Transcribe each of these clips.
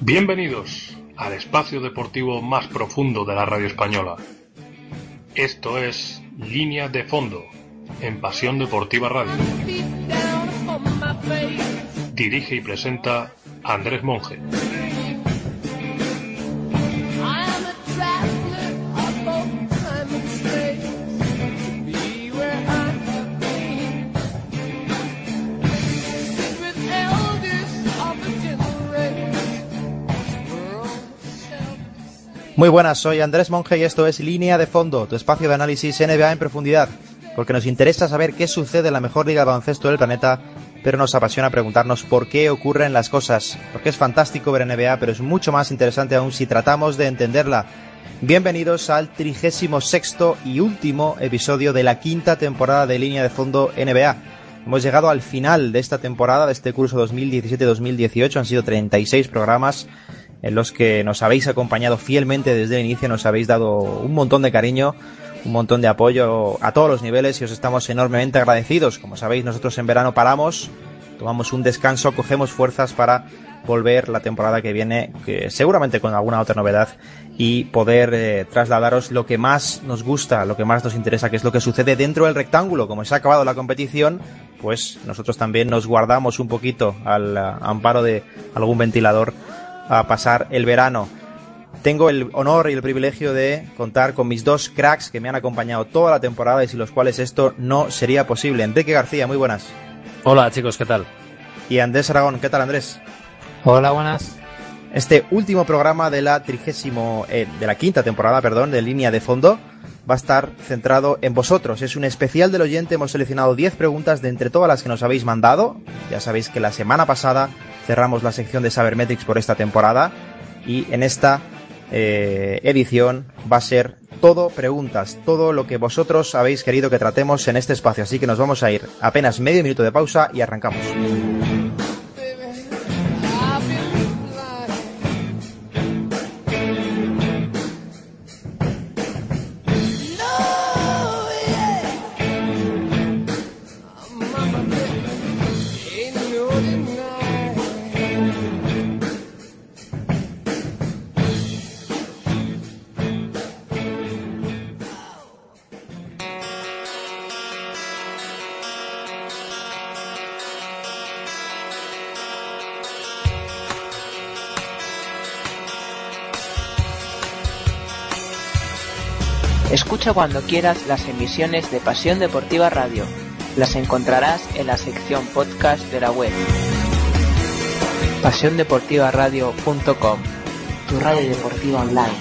Bienvenidos al espacio deportivo más profundo de la radio española. Esto es Línea de Fondo, en Pasión Deportiva Radio. Dirige y presenta Andrés Monje. Muy buenas, soy Andrés Monje y esto es Línea de Fondo, tu espacio de análisis NBA en profundidad, porque nos interesa saber qué sucede en la mejor liga de baloncesto del planeta, pero nos apasiona preguntarnos por qué ocurren las cosas, porque es fantástico ver NBA, pero es mucho más interesante aún si tratamos de entenderla. Bienvenidos al 36º y último episodio de la 5ª temporada de Línea de Fondo NBA. Hemos llegado al final de esta temporada, de este curso 2017-2018, han sido 36 programas, en los que nos habéis acompañado fielmente desde el inicio, nos habéis dado un montón de cariño, un montón de apoyo a todos los niveles y os estamos enormemente agradecidos. Como sabéis, nosotros en verano paramos, tomamos un descanso, cogemos fuerzas para volver la temporada que viene, que seguramente con alguna otra novedad, y poder trasladaros lo que más nos gusta, lo que más nos interesa, que es lo que sucede dentro del rectángulo. Como se ha acabado la competición, pues nosotros también nos guardamos un poquito al amparo de algún ventilador a pasar el verano. Tengo el honor y el privilegio de contar con mis dos cracks que me han acompañado toda la temporada y sin los cuales esto no sería posible. Enrique García, muy buenas. Hola chicos, ¿qué tal? Y Andrés Aragón, ¿qué tal Andrés? Hola, buenas. Este último programa de la quinta temporada, de Línea de Fondo, va a estar centrado en vosotros. Es un especial del oyente, hemos seleccionado 10 preguntas de entre todas las que nos habéis mandado. Ya sabéis que la semana pasada cerramos la sección de Sabermetrics por esta temporada y en esta edición va a ser todo preguntas, todo lo que vosotros habéis querido que tratemos en este espacio. Así que nos vamos a ir apenas medio minuto de pausa y arrancamos. Escucha cuando quieras las emisiones de Pasión Deportiva Radio. Las encontrarás en la sección podcast de la web. PasiónDeportivaRadio.com, tu radio deportiva online.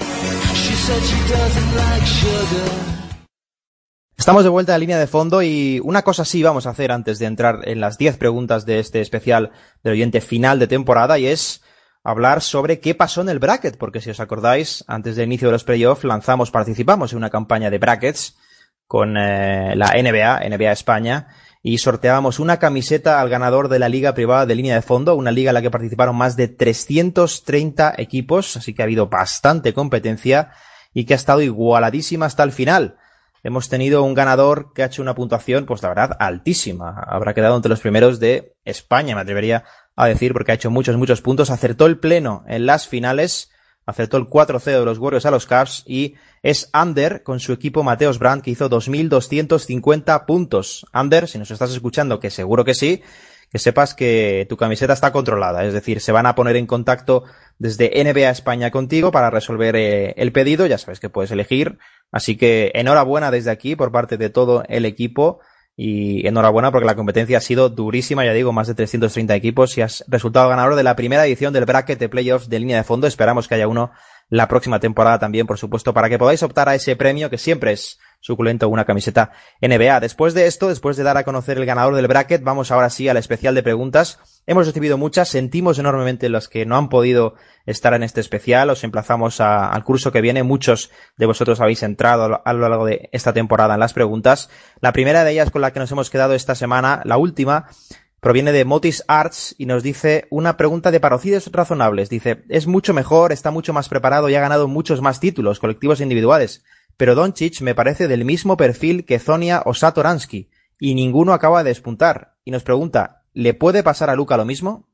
Estamos de vuelta a Línea de Fondo y una cosa sí vamos a hacer antes de entrar en las 10 preguntas de este especial del oyente final de temporada y es hablar sobre qué pasó en el bracket, porque si os acordáis, antes del inicio de los playoffs participamos en una campaña de brackets con la NBA España, y sorteábamos una camiseta al ganador de la liga privada de Línea de Fondo, una liga en la que participaron más de 330 equipos, así que ha habido bastante competencia y que ha estado igualadísima hasta el final. Hemos tenido un ganador que ha hecho una puntuación, pues la verdad, altísima. Habrá quedado entre los primeros de España, me atrevería a decir, porque ha hecho muchos puntos. Acertó el pleno en las finales, acertó el 4-0 de los Warriors a los Cavs y es Ander con su equipo Mateos Brandt, que hizo 2.250 puntos. Ander, si nos estás escuchando, que seguro que sí, que sepas que tu camiseta está controlada, es decir, se van a poner en contacto desde NBA España contigo para resolver el pedido, ya sabes que puedes elegir, así que enhorabuena desde aquí por parte de todo el equipo y enhorabuena porque la competencia ha sido durísima, ya digo, más de 330 equipos y has resultado ganador de la primera edición del bracket de playoffs de Línea de Fondo, esperamos que haya uno la próxima temporada también, por supuesto, para que podáis optar a ese premio que siempre es suculento, una camiseta NBA. Después de esto, después de dar a conocer el ganador del bracket, vamos ahora sí al especial de preguntas. Hemos recibido muchas, sentimos enormemente los que no han podido estar en este especial, os emplazamos al curso que viene, muchos de vosotros habéis entrado a lo largo de esta temporada en las preguntas. La primera de ellas con la que nos hemos quedado esta semana, la última, proviene de Motis Arts y nos dice una pregunta de parrocidios razonables. Dice, es mucho mejor, está mucho más preparado y ha ganado muchos más títulos, colectivos e individuales, pero Doncic me parece del mismo perfil que Zonia o Satoranský y ninguno acaba de despuntar. Y nos pregunta, ¿le puede pasar a Luka lo mismo?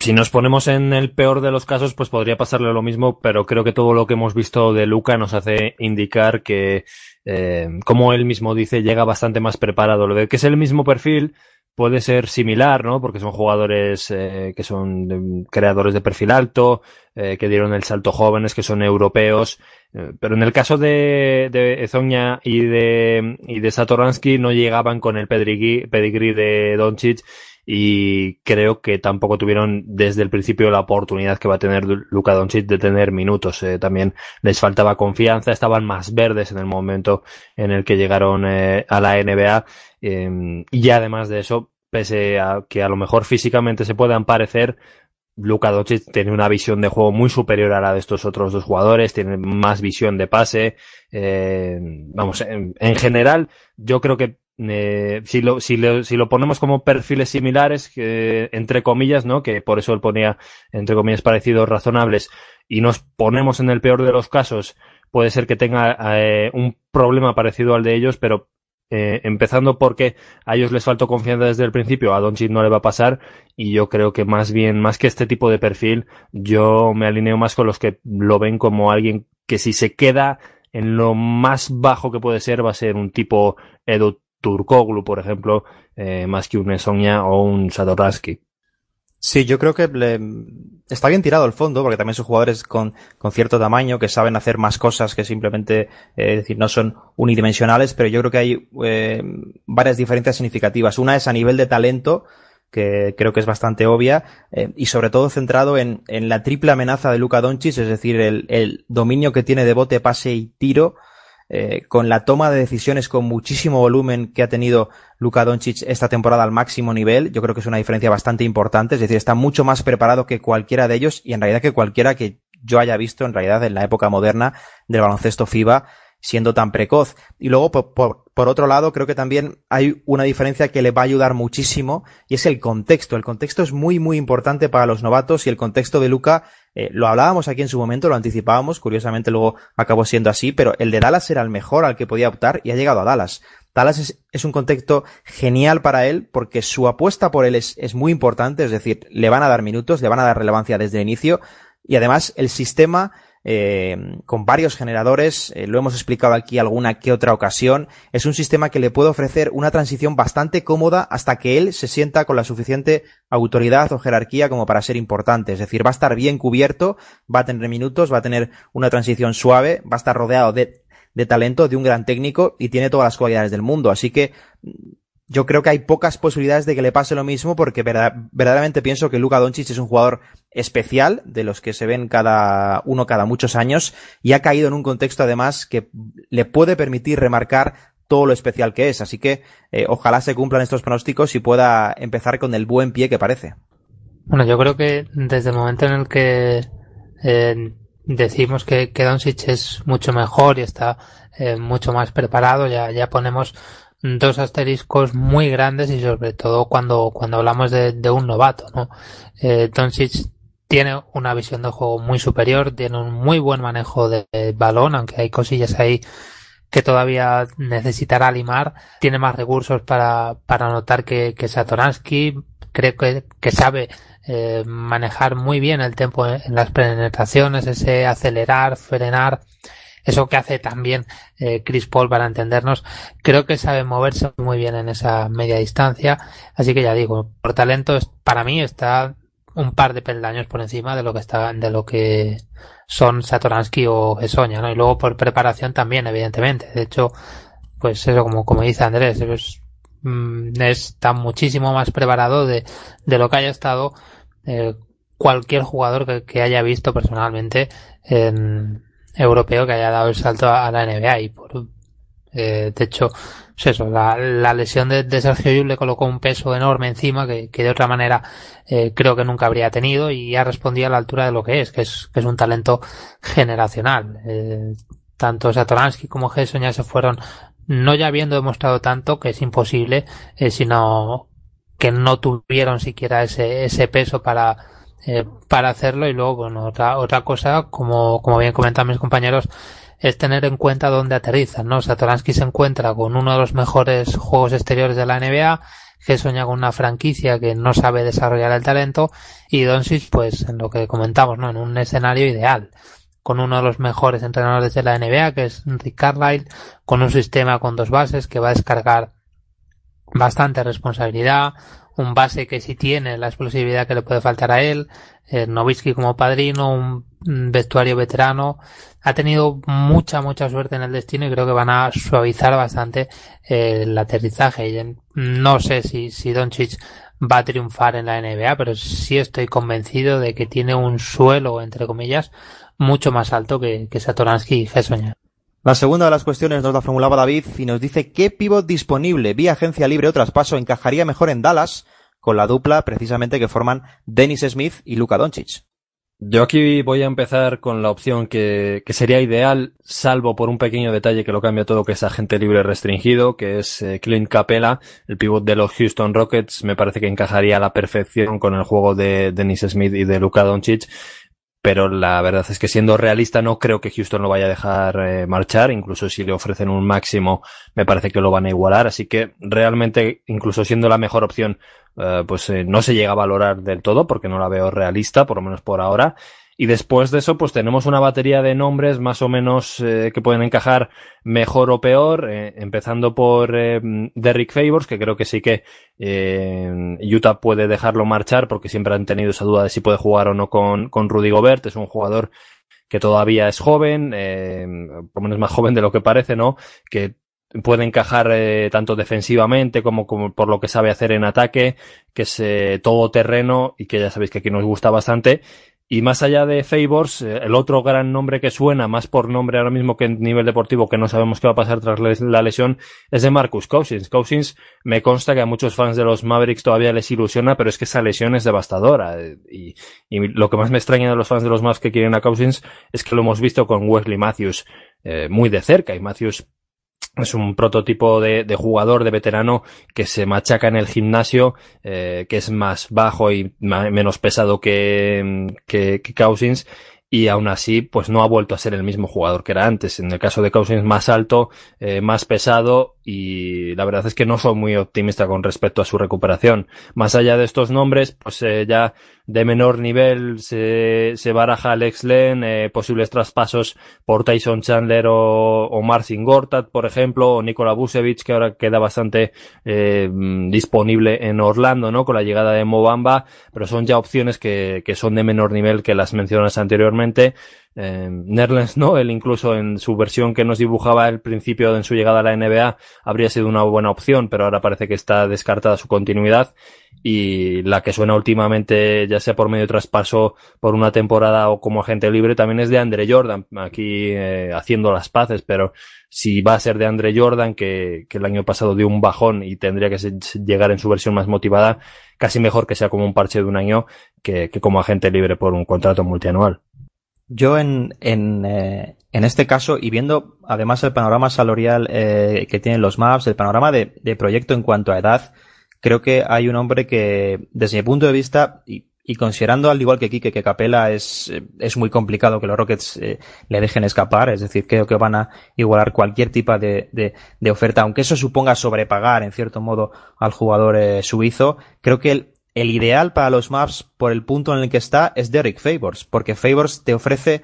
Si nos ponemos en el peor de los casos, pues podría pasarle lo mismo, pero creo que todo lo que hemos visto de Luka nos hace indicar que, como él mismo dice, llega bastante más preparado. Lo de que es el mismo perfil puede ser similar, ¿no? Porque son jugadores que son creadores de perfil alto, que dieron el salto jóvenes, que son europeos. Pero en el caso de Zonia y de Satoranský no llegaban con el pedigrí de Doncic y creo que tampoco tuvieron desde el principio la oportunidad que va a tener Luka Doncic de tener minutos. También les faltaba confianza, estaban más verdes en el momento en el que llegaron a la NBA y además de eso, pese a que a lo mejor físicamente se puedan parecer, Luka Doncic tiene una visión de juego muy superior a la de estos otros dos jugadores, tiene más visión de pase, en general yo creo que si lo ponemos como perfiles similares, entre comillas, ¿no? Que por eso él ponía entre comillas parecidos razonables, y nos ponemos en el peor de los casos, puede ser que tenga un problema parecido al de ellos, pero empezando porque a ellos les faltó confianza desde el principio, a Doncic no le va a pasar, y yo creo que más bien, más que este tipo de perfil, yo me alineo más con los que lo ven como alguien que si se queda en lo más bajo que puede ser, va a ser un tipo Edu Turkoglu, por ejemplo, más que un Zonia o un Satoranský. Sí, yo creo que está bien tirado al fondo, porque también son jugadores con cierto tamaño, que saben hacer más cosas que simplemente, es decir, no son unidimensionales, pero yo creo que hay varias diferencias significativas. Una es a nivel de talento, que creo que es bastante obvia, y sobre todo centrado en la triple amenaza de Luka Doncic, es decir, el dominio que tiene de bote, pase y tiro, con la toma de decisiones con muchísimo volumen que ha tenido Luka Doncic esta temporada al máximo nivel. Yo creo que es una diferencia bastante importante, es decir, está mucho más preparado que cualquiera de ellos y en realidad que cualquiera que yo haya visto en realidad en la época moderna del baloncesto FIBA siendo tan precoz. Y luego, por otro lado, creo que también hay una diferencia que le va a ayudar muchísimo y es el contexto. El contexto es muy, muy importante para los novatos y el contexto de Luka, lo hablábamos aquí en su momento, lo anticipábamos, curiosamente luego acabó siendo así, pero el de Dallas era el mejor al que podía optar y ha llegado a Dallas. Dallas es un contexto genial para él porque su apuesta por él es muy importante, es decir, le van a dar minutos, le van a dar relevancia desde el inicio y además el sistema con varios generadores, lo hemos explicado aquí alguna que otra ocasión, es un sistema que le puede ofrecer una transición bastante cómoda hasta que él se sienta con la suficiente autoridad o jerarquía como para ser importante, es decir, va a estar bien cubierto, va a tener minutos, va a tener una transición suave, va a estar rodeado de talento, de un gran técnico y tiene todas las cualidades del mundo, así que yo creo que hay pocas posibilidades de que le pase lo mismo porque verdaderamente pienso que Luka Doncic es un jugador especial, de los que se ven cada muchos años, y ha caído en un contexto además que le puede permitir remarcar todo lo especial que es. Así que ojalá se cumplan estos pronósticos y pueda empezar con el buen pie que parece. Bueno, yo creo que desde el momento en el que decimos que Doncic es mucho mejor y está mucho más preparado, ya ponemos dos asteriscos muy grandes y sobre todo cuando hablamos de un novato, ¿no? Doncic tiene una visión de juego muy superior, tiene un muy buen manejo de balón, aunque hay cosillas ahí que todavía necesitará limar, tiene más recursos para anotar que Satoranský, creo que sabe manejar muy bien el tempo en las penetraciones, ese acelerar, frenar, eso que hace también Chris Paul para entendernos, creo que sabe moverse muy bien en esa media distancia, así que ya digo, por talento para mí está un par de peldaños por encima de lo que son Satoranský o Zonia, ¿no? Y luego por preparación también, evidentemente, de hecho, pues eso como dice Andrés, está muchísimo más preparado de lo que haya estado cualquier jugador que haya visto personalmente europeo que haya dado el salto a la NBA. Y por de hecho, pues eso, la lesión de Sergio Llull le colocó un peso enorme encima que de otra manera creo que nunca habría tenido, y ha respondido a la altura de lo que es un talento generacional. Tanto Satoranský como Gerson ya se fueron, no ya habiendo demostrado tanto, que es imposible, sino que no tuvieron siquiera ese peso para hacerlo. Y luego, bueno, otra cosa, como bien comentan mis compañeros, es tener en cuenta dónde aterrizan, ¿no? Satoranský se encuentra con uno de los mejores juegos exteriores de la NBA, que sueña con una franquicia que no sabe desarrollar el talento, y Doncic, pues, en lo que comentamos, ¿no? En un escenario ideal, con uno de los mejores entrenadores de la NBA, que es Rick Carlisle, con un sistema con dos bases que va a descargar bastante responsabilidad, un base que sí tiene la explosividad que le puede faltar a él, Nowitzki como padrino, un vestuario veterano. Ha tenido mucha suerte en el destino, y creo que van a suavizar bastante el aterrizaje. No sé si Doncic va a triunfar en la NBA, pero sí estoy convencido de que tiene un suelo, entre comillas, mucho más alto que Satoranský y Gessoña. La segunda de las cuestiones nos la formulaba David y nos dice qué pívot disponible vía agencia libre o traspaso encajaría mejor en Dallas con la dupla precisamente que forman Dennis Smith y Luka Doncic. Yo aquí voy a empezar con la opción que sería ideal, salvo por un pequeño detalle que lo cambia todo, que es agente libre restringido, que es Clint Capela, el pívot de los Houston Rockets. Me parece que encajaría a la perfección con el juego de Dennis Smith y de Luka Doncic. Pero la verdad es que, siendo realista, no creo que Houston lo vaya a dejar marchar. Incluso si le ofrecen un máximo, me parece que lo van a igualar. Así que realmente, incluso siendo la mejor opción, no se llega a valorar del todo, porque no la veo realista, por lo menos por ahora. Y después de eso, pues tenemos una batería de nombres más o menos que pueden encajar mejor o peor. Empezando por Derrick Favors, que creo que sí que Utah puede dejarlo marchar, porque siempre han tenido esa duda de si puede jugar o no con Rudy Gobert. Es un jugador que todavía es joven, por lo menos más joven de lo que parece, ¿no? Que puede encajar tanto defensivamente como por lo que sabe hacer en ataque, que es todo terreno, y que ya sabéis que aquí nos gusta bastante. Y más allá de Favors, el otro gran nombre que suena, más por nombre ahora mismo que en nivel deportivo, que no sabemos qué va a pasar tras la lesión, es de Marcus Cousins. Cousins, me consta que a muchos fans de los Mavericks todavía les ilusiona, pero es que esa lesión es devastadora. Y lo que más me extraña de los fans de los Mavs que quieren a Cousins es que lo hemos visto con Wesley Matthews muy de cerca, y Matthews es un prototipo de jugador, de veterano, que se machaca en el gimnasio, que es más bajo y menos pesado que Cousins, y aún así pues no ha vuelto a ser el mismo jugador que era antes. En el caso de Cousins, más alto, más pesado, y la verdad es que no soy muy optimista con respecto a su recuperación. Más allá de estos nombres, pues ya de menor nivel se baraja Alex Len, posibles traspasos por Tyson Chandler o Marcin Gortat, por ejemplo, o Nikola Vucevic, que ahora queda bastante disponible en Orlando, ¿no? Con la llegada de Mo Bamba, pero son ya opciones que son de menor nivel que las mencionas anteriormente. Nerlens Noel, incluso en su versión que nos dibujaba al principio en su llegada a la NBA, habría sido una buena opción, pero ahora parece que está descartada su continuidad, y la que suena últimamente, ya sea por medio de traspaso, por una temporada o como agente libre, también es de DeAndre Jordan, aquí haciendo las paces. Pero si va a ser de DeAndre Jordan, que el año pasado dio un bajón y tendría que llegar en su versión más motivada, casi mejor que sea como un parche de un año que como agente libre por un contrato multianual. Yo en este caso, y viendo además el panorama salarial que tienen los Mavs, el panorama de proyecto en cuanto a edad, creo que hay un hombre que, desde mi punto de vista, y considerando al igual que Quique que Capela, es muy complicado que los Rockets le dejen escapar. Es decir, creo que van a igualar cualquier tipo de oferta, aunque eso suponga sobrepagar en cierto modo al jugador suizo. Creo que el ideal para los Mavs, por el punto en el que está, es Derrick Favors, porque Favors te ofrece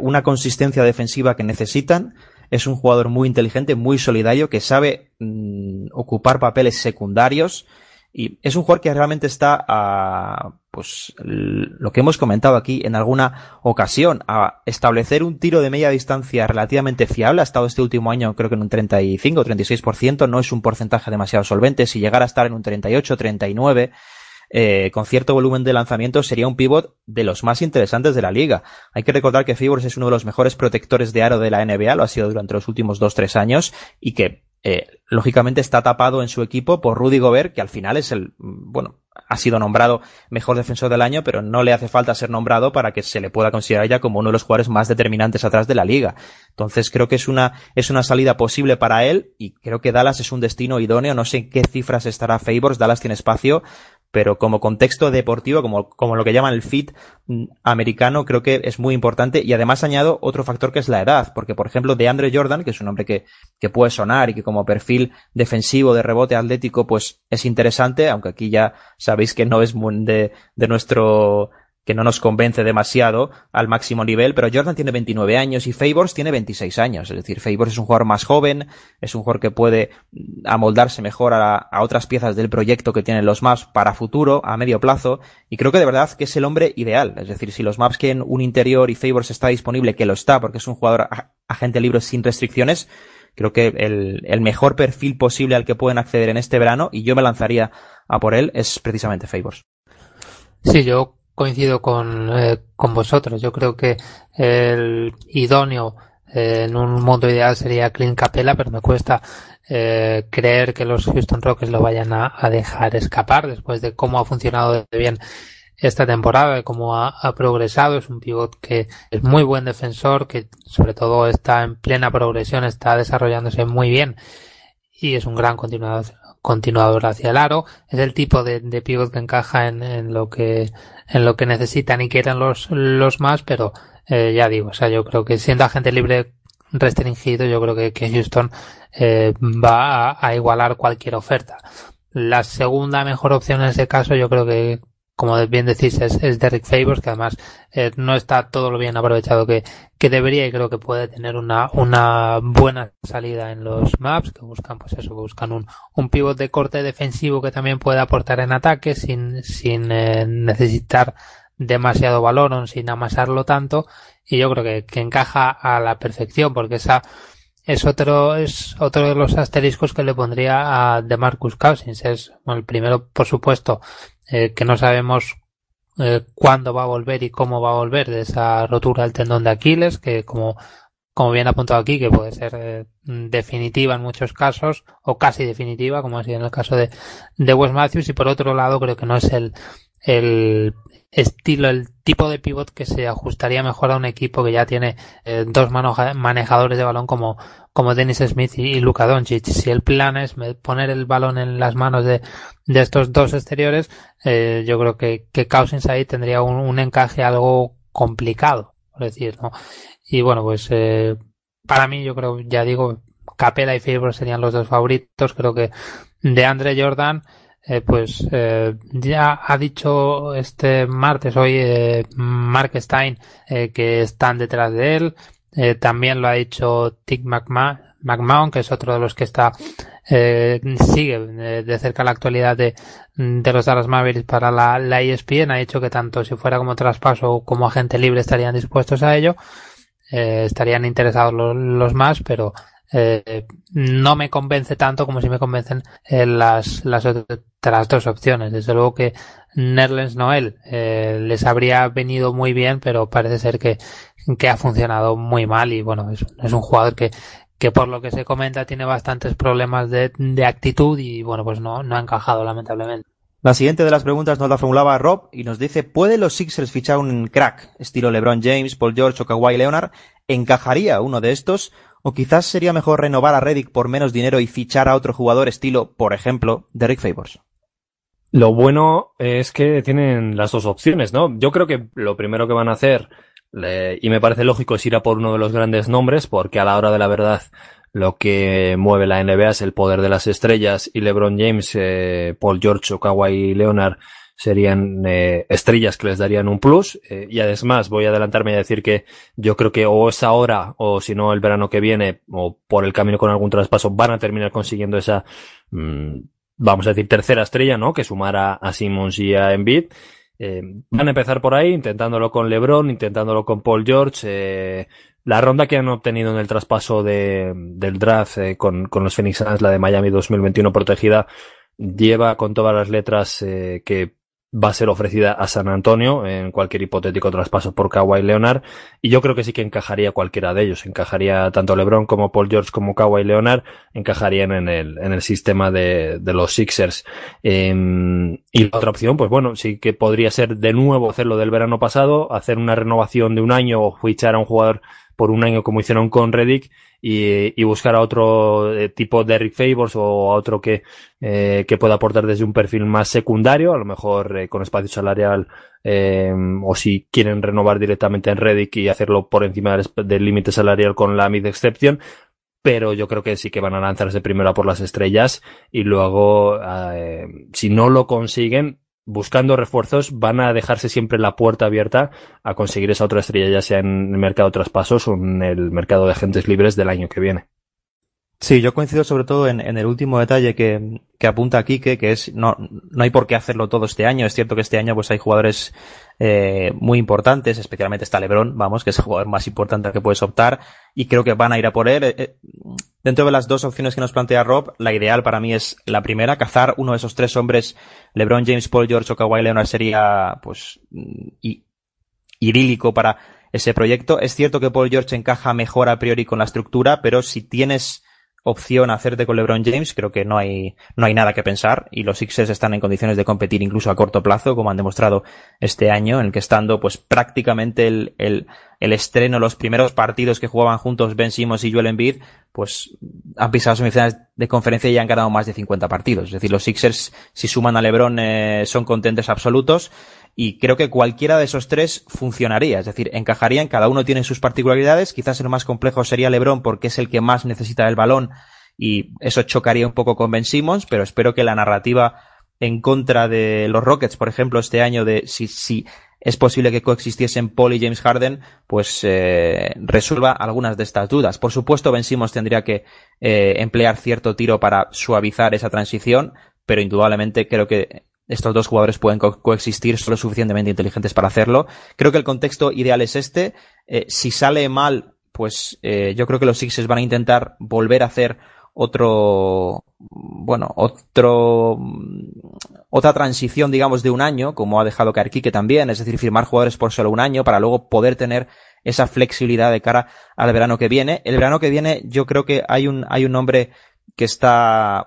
una consistencia defensiva que necesitan. Es un jugador muy inteligente, muy solidario, que sabe ocupar papeles secundarios, y es un jugador que realmente está a, pues, lo que hemos comentado aquí en alguna ocasión, a establecer un tiro de media distancia relativamente fiable. Ha estado este último año creo que en un 35 o 36%, no es un porcentaje demasiado solvente. Si llegara a estar en un 38 o 39, con cierto volumen de lanzamientos, sería un pívot de los más interesantes de la liga. Hay que recordar que Favors es uno de los mejores protectores de aro de la NBA, lo ha sido durante los últimos 2-3 años, y que lógicamente está tapado en su equipo por Rudy Gobert, que al final es el, bueno, ha sido nombrado mejor defensor del año, pero no le hace falta ser nombrado para que se le pueda considerar ya como uno de los jugadores más determinantes atrás de la liga. Entonces creo que es una salida posible para él, y creo que Dallas es un destino idóneo. No sé en qué cifras estará Favors, Dallas tiene espacio, pero como contexto deportivo, como lo que llaman el fit americano, creo que es muy importante. Y además añado otro factor, que es la edad, porque por ejemplo DeAndre Jordan, que es un hombre que puede sonar y que como perfil defensivo de rebote atlético pues es interesante, aunque aquí ya sabéis que no es de nuestro, que no nos convence demasiado al máximo nivel, pero Jordan tiene 29 años y Favors tiene 26 años, es decir, Favors es un jugador más joven, es un jugador que puede amoldarse mejor a otras piezas del proyecto que tienen los Mavs para futuro, a medio plazo, y creo que de verdad que es el hombre ideal. Es decir, si los Mavs quieren un interior y Favors está disponible, que lo está, porque es un jugador agente libre sin restricciones, creo que el mejor perfil posible al que pueden acceder en este verano, y yo me lanzaría a por él, es precisamente Favors. Sí, yo coincido con vosotros. Yo creo que el idóneo en un mundo ideal sería Clint Capela, pero me cuesta creer que los Houston Rockets lo vayan a dejar escapar después de cómo ha funcionado de bien esta temporada, de cómo ha progresado. Es un pivot que es muy buen defensor, que sobre todo está en plena progresión, está desarrollándose muy bien y es un gran continuador hacia el aro. Es el tipo de pivot que encaja en lo que necesitan y quieren los más, pero ya digo, o sea, yo creo que siendo agente libre restringido, yo creo que Houston va a igualar cualquier oferta. La segunda mejor opción en ese caso, yo creo que, como bien decís, es Derrick Favors, que además no está todo lo bien aprovechado que debería, y creo que puede tener una buena salida en los Mavs, que buscan, pues eso, buscan un pívot de corte defensivo que también pueda aportar en ataque sin necesitar demasiado valor o sin amasarlo tanto, y yo creo que encaja a la perfección, porque es otro de los asteriscos que le pondría a DeMarcus Cousins. Es, bueno, el primero, por supuesto, que no sabemos cuándo va a volver y cómo va a volver de esa rotura del tendón de Aquiles, que como bien apuntado aquí, que puede ser definitiva en muchos casos, o casi definitiva, como ha sido en el caso de Wes Matthews. Y por otro lado, creo que no es el estilo, el tipo de pivot que se ajustaría mejor a un equipo que ya tiene dos manejadores de balón como Dennis Smith y Luka Doncic. Si el plan es poner el balón en las manos de estos dos exteriores, yo creo que Cousins ahí tendría un encaje algo complicado, por decir, ¿no? Y bueno, pues para mí, yo creo, ya digo, Capela y Favors serían los dos favoritos. Creo que DeAndre Jordan, ya ha dicho este martes, hoy, Mark Stein, que están detrás de él. También lo ha dicho Tick McMahon, que es otro de los que sigue de cerca la actualidad de los Dallas Mavericks para la ESPN. Ha dicho que tanto si fuera como traspaso como agente libre estarían dispuestos a ello. Estarían interesados los más, pero no me convence tanto como si me convencen las otras dos opciones. Desde luego que Nerlens Noel les habría venido muy bien, pero parece ser que ha funcionado muy mal, y bueno, es un jugador que por lo que se comenta tiene bastantes problemas de actitud, y bueno, pues no ha encajado, lamentablemente. La siguiente de las preguntas nos la formulaba Rob y nos dice: ¿pueden los Sixers fichar un crack estilo LeBron James, Paul George o Kawhi Leonard? ¿Encajaría uno de estos? ¿O quizás sería mejor renovar a Redick por menos dinero y fichar a otro jugador estilo, por ejemplo, Derrick Favors? Lo bueno es que tienen las dos opciones, ¿no? Yo creo que lo primero que van a hacer, y me parece lógico, es ir a por uno de los grandes nombres, porque a la hora de la verdad lo que mueve la NBA es el poder de las estrellas, y LeBron James, Paul George o Kawhi Leonard serían estrellas que les darían un plus, y además voy a adelantarme y a decir que yo creo que o es ahora, o si no el verano que viene, o por el camino con algún traspaso, van a terminar consiguiendo esa vamos a decir tercera estrella, ¿no?, que sumara a Simmons y a Embiid. Van a empezar por ahí, intentándolo con LeBron, intentándolo con Paul George. La ronda que han obtenido en el traspaso del draft con los Phoenix Suns, la de Miami 2021 protegida, lleva con todas las letras que va a ser ofrecida a San Antonio en cualquier hipotético traspaso por Kawhi Leonard, y yo creo que sí que encajaría cualquiera de ellos, encajaría tanto LeBron como Paul George como Kawhi Leonard, encajarían en el sistema de los Sixers. Y la otra opción, pues bueno, sí que podría ser de nuevo hacer lo del verano pasado, hacer una renovación de un año o fichar a un jugador por un año como hicieron con Redick y buscar a otro tipo Derrick Favors o a otro que pueda aportar desde un perfil más secundario, a lo mejor con espacio salarial, o si quieren renovar directamente en Redick y hacerlo por encima del límite salarial con la mid-exception. Pero yo creo que sí que van a lanzarse primero a por las estrellas y luego, si no lo consiguen, buscando refuerzos, van a dejarse siempre la puerta abierta a conseguir esa otra estrella, ya sea en el mercado de traspasos o en el mercado de agentes libres del año que viene. Sí, yo coincido sobre todo en el último detalle que apunta a Quique, que es no hay por qué hacerlo todo este año. Es cierto que este año pues hay jugadores muy importantes, especialmente está LeBron, vamos, que es el jugador más importante al que puedes optar, y creo que van a ir a por él. Dentro de las dos opciones que nos plantea Rob, la ideal para mí es la primera, cazar uno de esos tres hombres, LeBron James, Paul George o Kawhi Leonard, sería pues idílico para ese proyecto. Es cierto que Paul George encaja mejor a priori con la estructura, pero si tienes opción a hacerte con LeBron James, creo que no hay nada que pensar, y los Sixers están en condiciones de competir incluso a corto plazo, como han demostrado este año, en el que estando pues prácticamente el estreno, los primeros partidos que jugaban juntos Ben Simmons y Joel Embiid, pues han pisado semifinales de conferencia y han ganado más de 50 partidos. Es decir, los Sixers, si suman a LeBron, son contenders absolutos, y creo que cualquiera de esos tres funcionaría, es decir, encajarían, cada uno tiene sus particularidades, quizás el más complejo sería LeBron porque es el que más necesita el balón y eso chocaría un poco con Ben Simmons, pero espero que la narrativa en contra de los Rockets, por ejemplo, este año de si es posible que coexistiesen Paul y James Harden, pues resuelva algunas de estas dudas. Por supuesto, Ben Simmons tendría que emplear cierto tiro para suavizar esa transición, pero indudablemente creo que estos dos jugadores pueden coexistir, son lo suficientemente inteligentes para hacerlo. Creo que el contexto ideal es este. Si sale mal, pues yo creo que los Sixers van a intentar volver a hacer otra transición, digamos, de un año, como ha dejado caer Quique también, es decir, firmar jugadores por solo un año para luego poder tener esa flexibilidad de cara al verano que viene. El verano que viene yo creo que hay un nombre que está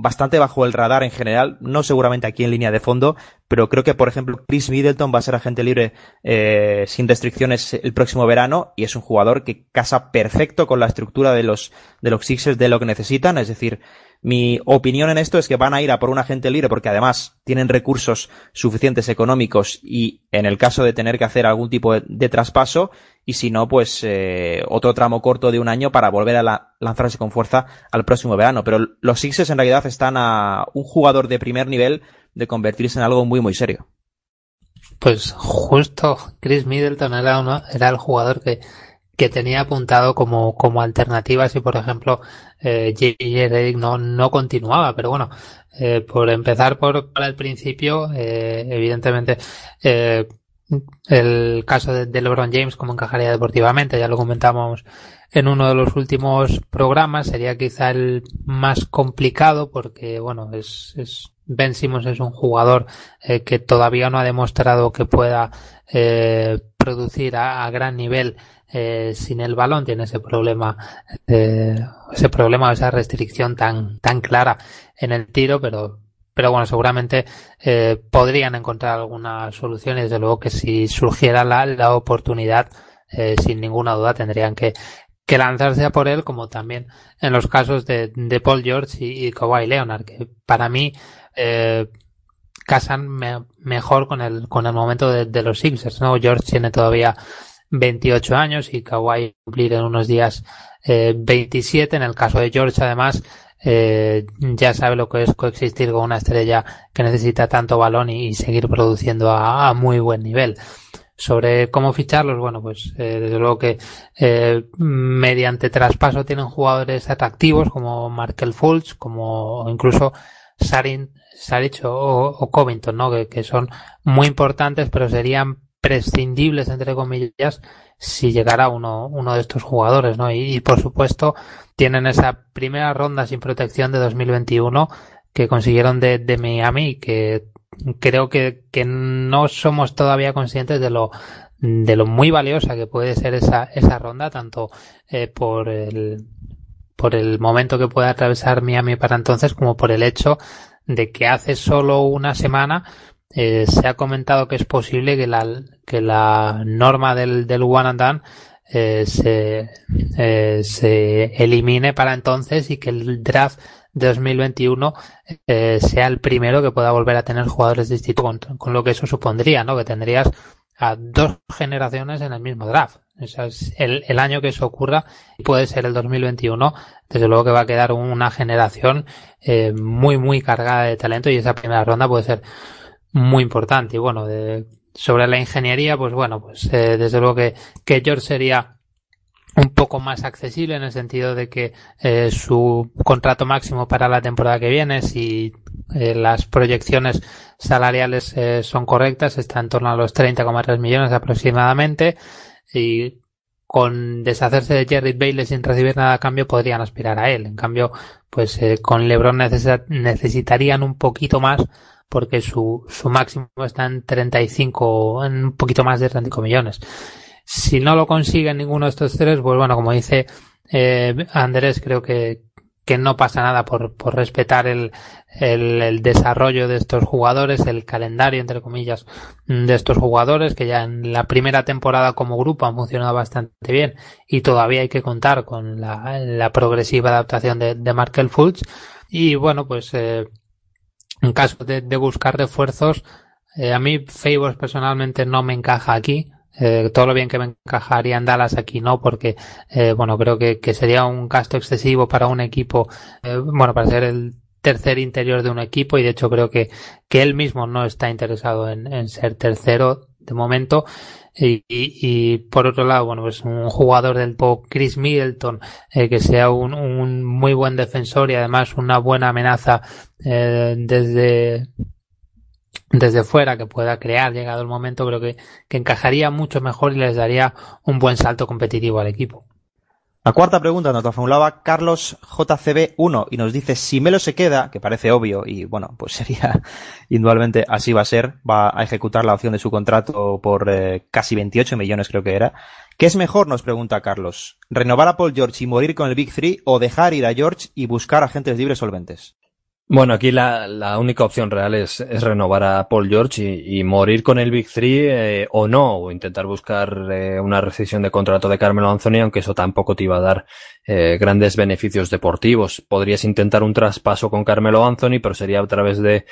bastante bajo el radar en general, no seguramente aquí en línea de fondo, pero creo que, por ejemplo, Chris Middleton va a ser agente libre sin restricciones el próximo verano, y es un jugador que casa perfecto con la estructura de los Sixers, de lo que necesitan. Es decir, mi opinión en esto es que van a ir a por un agente libre porque además tienen recursos suficientes económicos y en el caso de tener que hacer algún tipo de traspaso, y si no, pues otro tramo corto de un año para volver a lanzarse con fuerza al próximo verano. Pero los Sixers en realidad están a un jugador de primer nivel de convertirse en algo muy muy serio. Pues justo Chris Middleton era el jugador que tenía apuntado como alternativa si, por ejemplo, J.J. Redick no continuaba. Pero bueno, por empezar por el principio, evidentemente el caso de LeBron James, cómo encajaría deportivamente, ya lo comentábamos en uno de los últimos programas, sería quizá el más complicado porque, bueno, Ben Simmons es un jugador que todavía no ha demostrado que pueda producir a gran nivel sin el balón. Tiene ese problema o esa restricción tan clara en el tiro, pero bueno, seguramente podrían encontrar alguna solución, y desde luego que si surgiera la oportunidad, sin ninguna duda tendrían que lanzarse a por él, como también en los casos de Paul George y Kawhi Leonard, que para mí casan mejor con el momento de los Sixers, ¿no? George tiene todavía 28 años y Kawhi cumplir en unos días 27. En el caso de George, además, ya sabe lo que es coexistir con una estrella que necesita tanto balón y seguir produciendo a muy buen nivel. Sobre cómo ficharlos, bueno, pues desde luego que mediante traspaso tienen jugadores atractivos como Markel Fultz, como incluso Saric o Covington, ¿no? Que son muy importantes, pero serían prescindibles, entre comillas, si llegara uno de estos jugadores, ¿no? Y por supuesto tienen esa primera ronda sin protección de 2021 que consiguieron de Miami, que creo que no somos todavía conscientes de lo muy valiosa que puede ser esa ronda, tanto por el momento que pueda atravesar Miami para entonces, como por el hecho de que hace solo una semana se ha comentado que es posible que la norma del one and done se elimine para entonces, y que el draft de 2021 sea el primero que pueda volver a tener jugadores distintos, con lo que eso supondría, ¿no? Que tendrías a dos generaciones en el mismo draft. O sea, es el año que eso ocurra, puede ser el 2021, desde luego que va a quedar una generación muy, muy cargada de talento, y esa primera ronda puede ser muy importante. Y bueno, sobre la ingeniería, pues desde luego que George sería un poco más accesible, en el sentido de que su contrato máximo para la temporada que viene, si las proyecciones salariales son correctas, está en torno a los 30,3 millones aproximadamente, y con deshacerse de Jarrett Bailey sin recibir nada a cambio podrían aspirar a él. En cambio, pues con LeBron necesitarían un poquito más, porque su máximo está en 35, en un poquito más de 35 millones. Si no lo consiguen ninguno de estos tres, pues bueno, como dice Andrés, creo que no pasa nada por respetar el desarrollo de estos jugadores, el calendario, entre comillas, de estos jugadores, que ya en la primera temporada como grupo han funcionado bastante bien, y todavía hay que contar con la progresiva adaptación de Markel Fultz. Y bueno, pues en caso de buscar refuerzos, a mí Favors personalmente no me encaja aquí. Todo lo bien que me encajaría en Dallas, aquí no, porque creo que sería un gasto excesivo para un equipo, para ser el tercer interior de un equipo, y de hecho creo que él mismo no está interesado en ser tercero de momento. Y por otro lado, pues un jugador del tipo Chris Middleton, que sea un muy buen defensor y además una buena amenaza desde fuera, que pueda crear, llegado el momento, creo que encajaría mucho mejor y les daría un buen salto competitivo al equipo. La cuarta pregunta nos la formulaba Carlos JCB1 y nos dice: si Melo se queda, que parece obvio, y bueno, pues sería indudablemente así va a ser, va a ejecutar la opción de su contrato por casi 28 millones creo que era. ¿Qué es mejor?, nos pregunta Carlos, ¿renovar a Paul George y morir con el Big Three, o dejar ir a George y buscar agentes libres solventes? Bueno, aquí la única opción real es renovar a Paul George y morir con el Big Three, o no, o intentar buscar una rescisión de contrato de Carmelo Anthony, aunque eso tampoco te iba a dar grandes beneficios deportivos. Podrías intentar un traspaso con Carmelo Anthony, pero sería a través de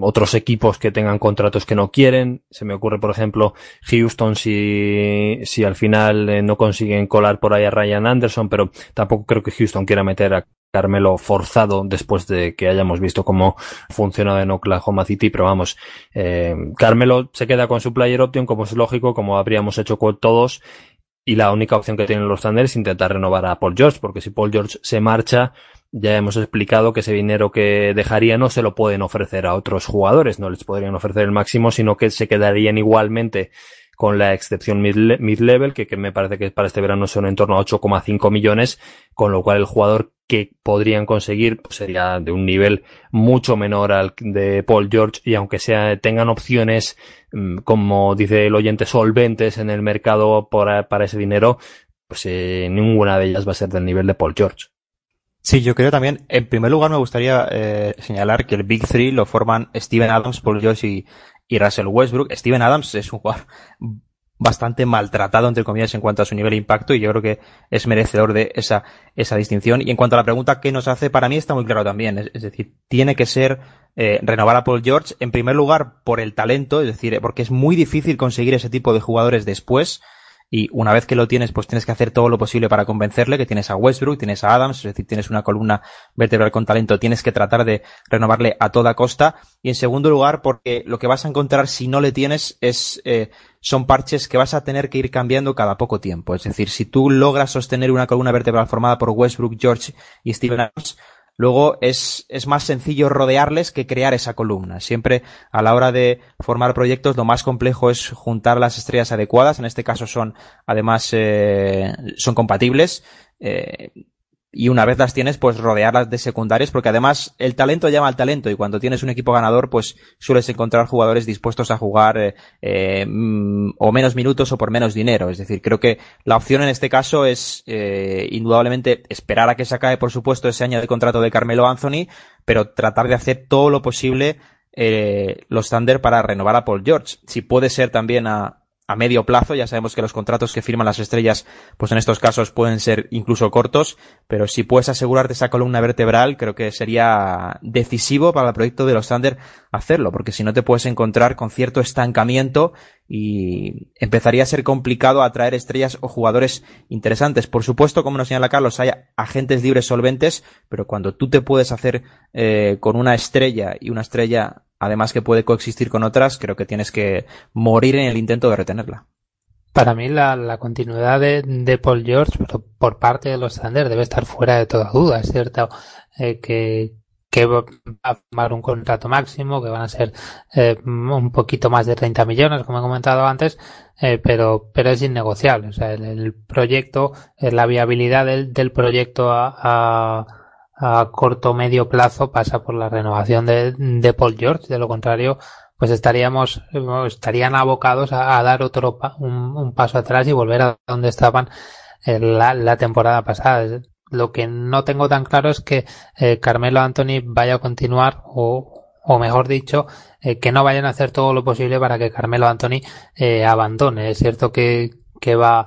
otros equipos que tengan contratos que no quieren. Se me ocurre, por ejemplo, Houston, si al final no consiguen colar por ahí a Ryan Anderson, pero tampoco creo que Houston quiera meter a Carmelo forzado después de que hayamos visto cómo funciona en Oklahoma City. Pero vamos, Carmelo se queda con su player option, como es lógico, como habríamos hecho con todos, y la única opción que tienen los Thunder es intentar renovar a Paul George, porque si Paul George se marcha, ya hemos explicado que ese dinero que dejaría no se lo pueden ofrecer a otros jugadores, no les podrían ofrecer el máximo, sino que se quedarían igualmente, con la excepción mid-level, que me parece que para este verano son en torno a 8,5 millones, con lo cual el jugador que podrían conseguir pues sería de un nivel mucho menor al de Paul George, y aunque tengan opciones, como dice el oyente, solventes en el mercado para ese dinero, pues ninguna de ellas va a ser del nivel de Paul George. Sí, yo creo también, en primer lugar me gustaría señalar que el Big Three lo forman Steven Adams, Paul George y Russell Westbrook. Steven Adams es un jugador bastante maltratado, entre comillas, en cuanto a su nivel de impacto, y yo creo que es merecedor de esa distinción. Y en cuanto a la pregunta que nos hace, para mí está muy claro también, es decir, tiene que ser renovar a Paul George, en primer lugar por el talento, es decir, porque es muy difícil conseguir ese tipo de jugadores después, y una vez que lo tienes, pues tienes que hacer todo lo posible para convencerle, que tienes a Westbrook, tienes a Adams, es decir, tienes una columna vertebral con talento, tienes que tratar de renovarle a toda costa. Y en segundo lugar, porque lo que vas a encontrar si no le tienes son parches que vas a tener que ir cambiando cada poco tiempo. Es decir, si tú logras sostener una columna vertebral formada por Westbrook, George y Steven Adams, luego es más sencillo rodearles que crear esa columna. Siempre a la hora de formar proyectos lo más complejo es juntar las estrellas adecuadas. En este caso son compatibles. Y una vez las tienes, pues rodearlas de secundarios, porque además el talento llama al talento, y cuando tienes un equipo ganador, pues sueles encontrar jugadores dispuestos a jugar o menos minutos o por menos dinero. Es decir, creo que la opción en este caso es indudablemente esperar a que se acabe, por supuesto, ese año de contrato de Carmelo Anthony, pero tratar de hacer todo lo posible los Thunder para renovar a Paul George. Si puede ser también a medio plazo, ya sabemos que los contratos que firman las estrellas, pues en estos casos pueden ser incluso cortos, pero si puedes asegurarte esa columna vertebral, creo que sería decisivo para el proyecto de los Thunder hacerlo, porque si no te puedes encontrar con cierto estancamiento y empezaría a ser complicado atraer estrellas o jugadores interesantes. Por supuesto, como nos señala Carlos, hay agentes libres solventes, pero cuando tú te puedes hacer con una estrella, y una estrella además que puede coexistir con otras, creo que tienes que morir en el intento de retenerla. Para mí la continuidad de Paul George por parte de los Thunder debe estar fuera de toda duda. Es cierto que va a firmar un contrato máximo, que van a ser un poquito más de 30 millones, como he comentado antes, pero es innegociable. O sea, el proyecto, la viabilidad del proyecto a corto medio plazo pasa por la renovación de Paul George. De lo contrario, pues estarían abocados a dar otro un paso atrás y volver a donde estaban la temporada pasada. Lo que no tengo tan claro es que Carmelo Anthony vaya a continuar, o mejor dicho, que no vayan a hacer todo lo posible para que Carmelo Anthony abandone. Es cierto que va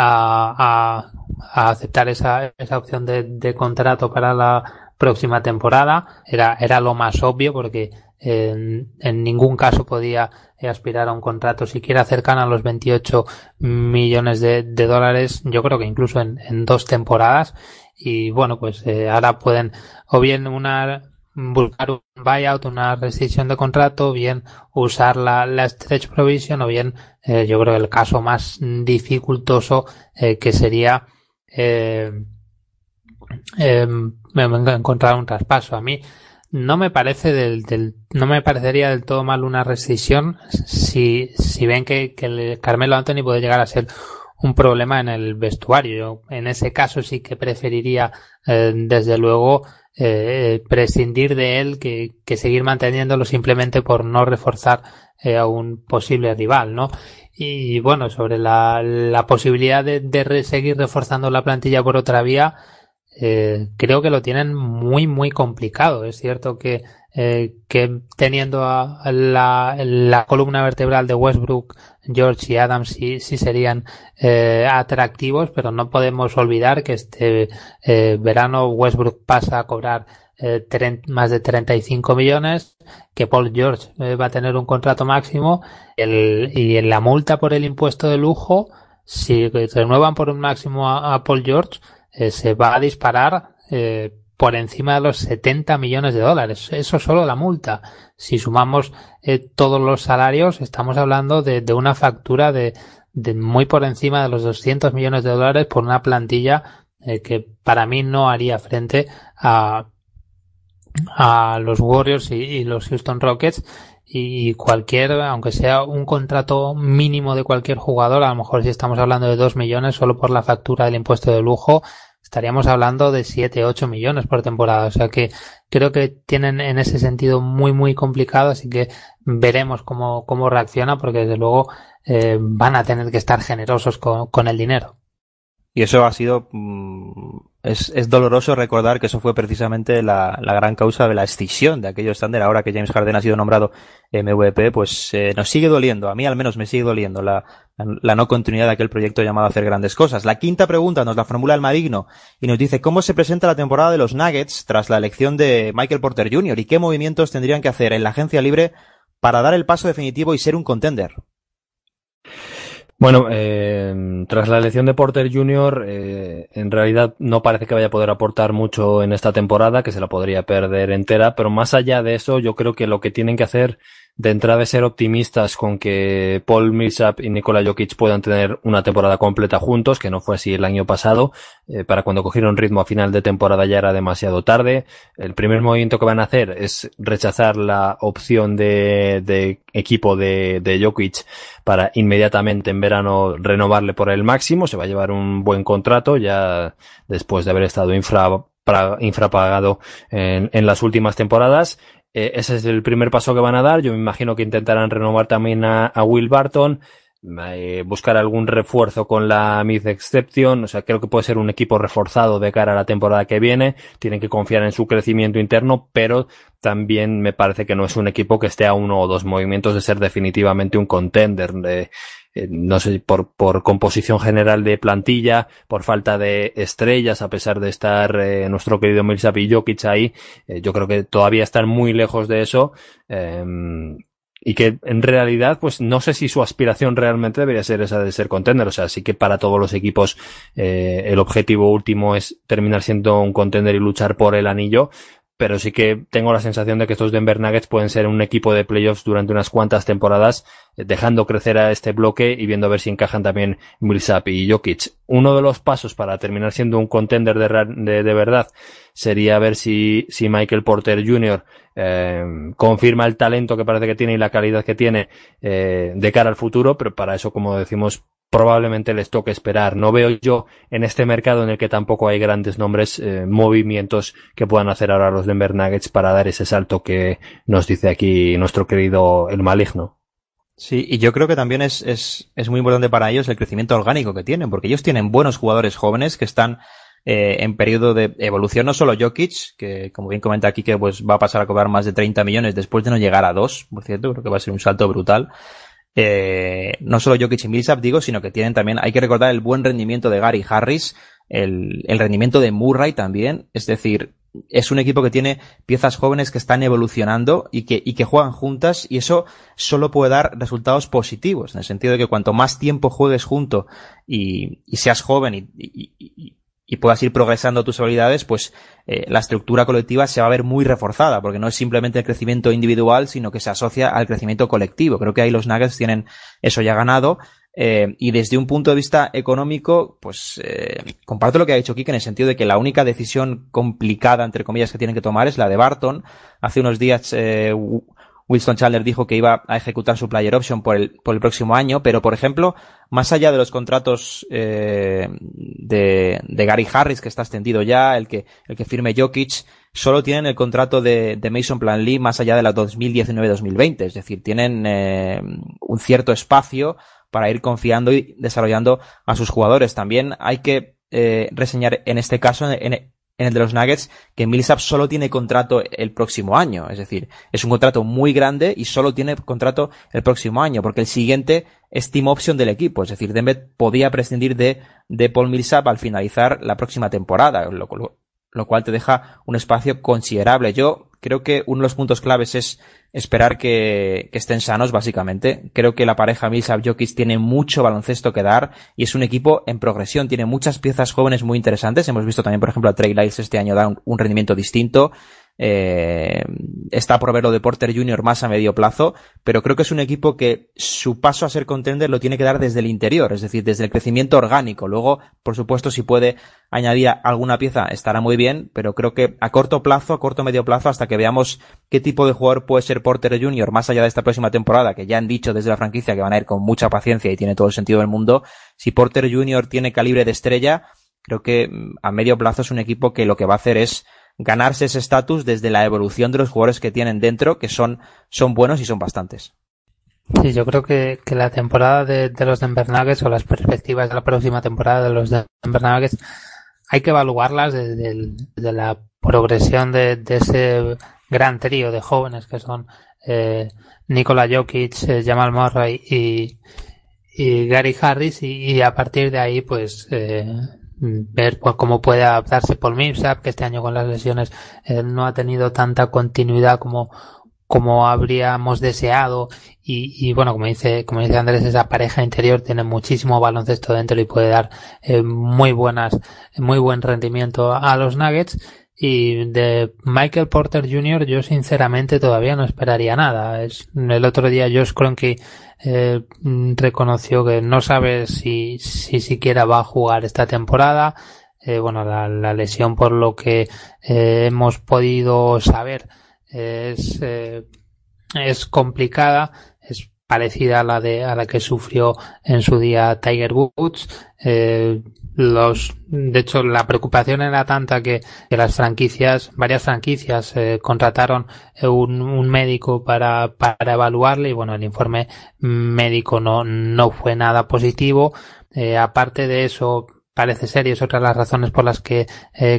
a aceptar esa opción de contrato para la próxima temporada. Era lo más obvio, porque en ningún caso podía aspirar a un contrato siquiera cercano a los 28 millones de dólares, yo creo que incluso en 2 temporadas. Y bueno, pues ahora pueden o bien buscar un buyout, una rescisión de contrato, bien usar la stretch provision, o bien yo creo el caso más dificultoso que sería encontrar un traspaso. A mí no me parecería del todo mal una rescisión si ven que el Carmelo Anthony puede llegar a ser un problema en el vestuario. Yo en ese caso sí que preferiría desde luego prescindir de él que seguir manteniéndolo simplemente por no reforzar a un posible rival, ¿no? Y bueno, sobre la posibilidad de seguir reforzando la plantilla por otra vía, creo que lo tienen muy muy complicado. Es cierto que teniendo a la columna vertebral de Westbrook, George y Adams sí serían atractivos, pero no podemos olvidar que este verano Westbrook pasa a cobrar más de 35 millones, que Paul George va a tener un contrato máximo, y la multa por el impuesto de lujo, si renuevan por un máximo a Paul George, se va a disparar por encima de los 70 millones de dólares. Eso solo la multa. Si sumamos todos los salarios, estamos hablando de una factura de muy por encima de los 200 millones de dólares por una plantilla que para mí no haría frente a los Warriors y los Houston Rockets. Y cualquier, aunque sea un contrato mínimo de cualquier jugador, a lo mejor si estamos hablando de 2 millones solo por la factura del impuesto de lujo, estaríamos hablando de 7, 8 millones por temporada. O sea que creo que tienen en ese sentido muy, muy complicado. Así que veremos cómo reacciona, porque desde luego van a tener que estar generosos con el dinero. Y eso ha sido... Es doloroso recordar que eso fue precisamente la gran causa de la escisión de aquellos Thunder. Ahora que James Harden ha sido nombrado MVP, pues nos sigue doliendo, a mí al menos me sigue doliendo la no continuidad de aquel proyecto llamado a hacer grandes cosas. La 5ª pregunta nos la formula el Maligno y nos dice: ¿cómo se presenta la temporada de los Nuggets tras la elección de Michael Porter Jr. y qué movimientos tendrían que hacer en la agencia libre para dar el paso definitivo y ser un contender? Bueno, tras la elección de Porter Jr., en realidad no parece que vaya a poder aportar mucho en esta temporada, que se la podría perder entera, pero más allá de eso, yo creo que lo que tienen que hacer de entrada ser optimistas con que Paul Millsap y Nikola Jokic puedan tener una temporada completa juntos, que no fue así el año pasado. Para cuando cogieron ritmo a final de temporada ya era demasiado tarde. El primer movimiento que van a hacer es rechazar la opción de equipo de Jokic para inmediatamente en verano renovarle por el máximo. Se va a llevar un buen contrato ya después de haber estado infrapagado en las últimas temporadas. Ese es el primer paso que van a dar. Yo me imagino que intentarán renovar también a Will Barton, buscar algún refuerzo con la mid-exception. O sea, creo que puede ser un equipo reforzado de cara a la temporada que viene. Tienen que confiar en su crecimiento interno, pero también me parece que no es un equipo que esté a uno o dos movimientos de ser definitivamente un contender. No sé, por composición general de plantilla, por falta de estrellas, a pesar de estar nuestro querido Millsap y Jokic ahí, yo creo que todavía están muy lejos de eso, y que en realidad pues no sé si su aspiración realmente debería ser esa de ser contender. O sea, sí que para todos los equipos el objetivo último es terminar siendo un contender y luchar por el anillo, pero sí que tengo la sensación de que estos Denver Nuggets pueden ser un equipo de playoffs durante unas cuantas temporadas, dejando crecer a este bloque y viendo a ver si encajan también Millsap y Jokic. Uno de los pasos para terminar siendo un contender de verdad sería ver si Michael Porter Jr. Confirma el talento que parece que tiene y la calidad que tiene de cara al futuro, pero para eso, como decimos, probablemente les toque esperar. No veo yo en este mercado, en el que tampoco hay grandes nombres, movimientos que puedan hacer ahora los Denver Nuggets para dar ese salto que nos dice aquí nuestro querido el maligno. Sí, y yo creo que también es muy importante para ellos el crecimiento orgánico que tienen, porque ellos tienen buenos jugadores jóvenes que están en periodo de evolución. No solo Jokic, que como bien comenta aquí, que pues va a pasar a cobrar más de 30 millones después de no llegar a 2, por cierto, creo que va a ser un salto brutal. No solo Jokic y Millsap, digo, sino que tienen también, hay que recordar el buen rendimiento de Gary Harris, el rendimiento de Murray también. Es decir, es un equipo que tiene piezas jóvenes que están evolucionando y que juegan juntas, y eso solo puede dar resultados positivos, en el sentido de que cuanto más tiempo juegues junto y seas joven y puedas ir progresando tus habilidades, pues la estructura colectiva se va a ver muy reforzada, porque no es simplemente el crecimiento individual, sino que se asocia al crecimiento colectivo. Creo que ahí los Nuggets tienen eso ya ganado, y desde un punto de vista económico, pues comparto lo que ha dicho Kike, en el sentido de que la única decisión complicada, entre comillas, que tienen que tomar es la de Barton. Hace unos días Winston Chandler dijo que iba a ejecutar su player option por el próximo año, pero por ejemplo, más allá de los contratos de Gary Harris, que está extendido ya, el que firme Jokic, solo tienen el contrato de Mason Plumlee más allá de la 2019-2020, es decir, tienen un cierto espacio para ir confiando y desarrollando a sus jugadores. También hay que reseñar en este caso, en el de los Nuggets, que Millsap solo tiene contrato el próximo año. Es decir, es un contrato muy grande y solo tiene contrato el próximo año, porque el siguiente es team option del equipo. Es decir, Denver podía prescindir de Paul Millsap al finalizar la próxima temporada, lo cual te deja un espacio considerable. Yo creo que uno de los puntos claves es esperar que estén sanos, básicamente. Creo que la pareja Millsap-Jokic tiene mucho baloncesto que dar y es un equipo en progresión. Tiene muchas piezas jóvenes muy interesantes. Hemos visto también, por ejemplo, a Trey Lyles este año dar un rendimiento distinto. Está por ver lo de Porter Jr. más a medio plazo, pero creo que es un equipo que su paso a ser contender lo tiene que dar desde el interior, es decir, desde el crecimiento orgánico. Luego, por supuesto, si puede añadir alguna pieza estará muy bien, pero creo que a corto plazo, a corto medio plazo, hasta que veamos qué tipo de jugador puede ser Porter Jr. más allá de esta próxima temporada, que ya han dicho desde la franquicia que van a ir con mucha paciencia y tiene todo el sentido del mundo. Si Porter Jr. tiene calibre de estrella, creo que a medio plazo es un equipo que lo que va a hacer es ganarse ese estatus desde la evolución de los jugadores que tienen dentro, que son buenos y son bastantes. Sí, yo creo que la temporada de los Denver Nuggets, o las perspectivas de la próxima temporada de los Denver Nuggets, hay que evaluarlas desde la progresión de ese gran trío de jóvenes que son Nikola Jokic, Jamal Murray y Gary Harris, y a partir de ahí pues ver pues cómo puede adaptarse Paul Millsap, que este año con las lesiones no ha tenido tanta continuidad como habríamos deseado, y bueno, como dice Andrés, esa pareja interior tiene muchísimo baloncesto dentro y puede dar muy buen rendimiento a los Nuggets. Y de Michael Porter Jr. yo sinceramente todavía no esperaría nada. El otro día Josh Kroenke reconoció que no sabe si siquiera va a jugar esta temporada. La lesión, por lo que hemos podido saber, es complicada, es parecida a la que sufrió en su día Tiger Woods. De hecho, la preocupación era tanta que varias franquicias contrataron un médico para evaluarle, y el informe médico no fue nada positivo. Aparte de eso, parece ser, y es otra de las razones por las que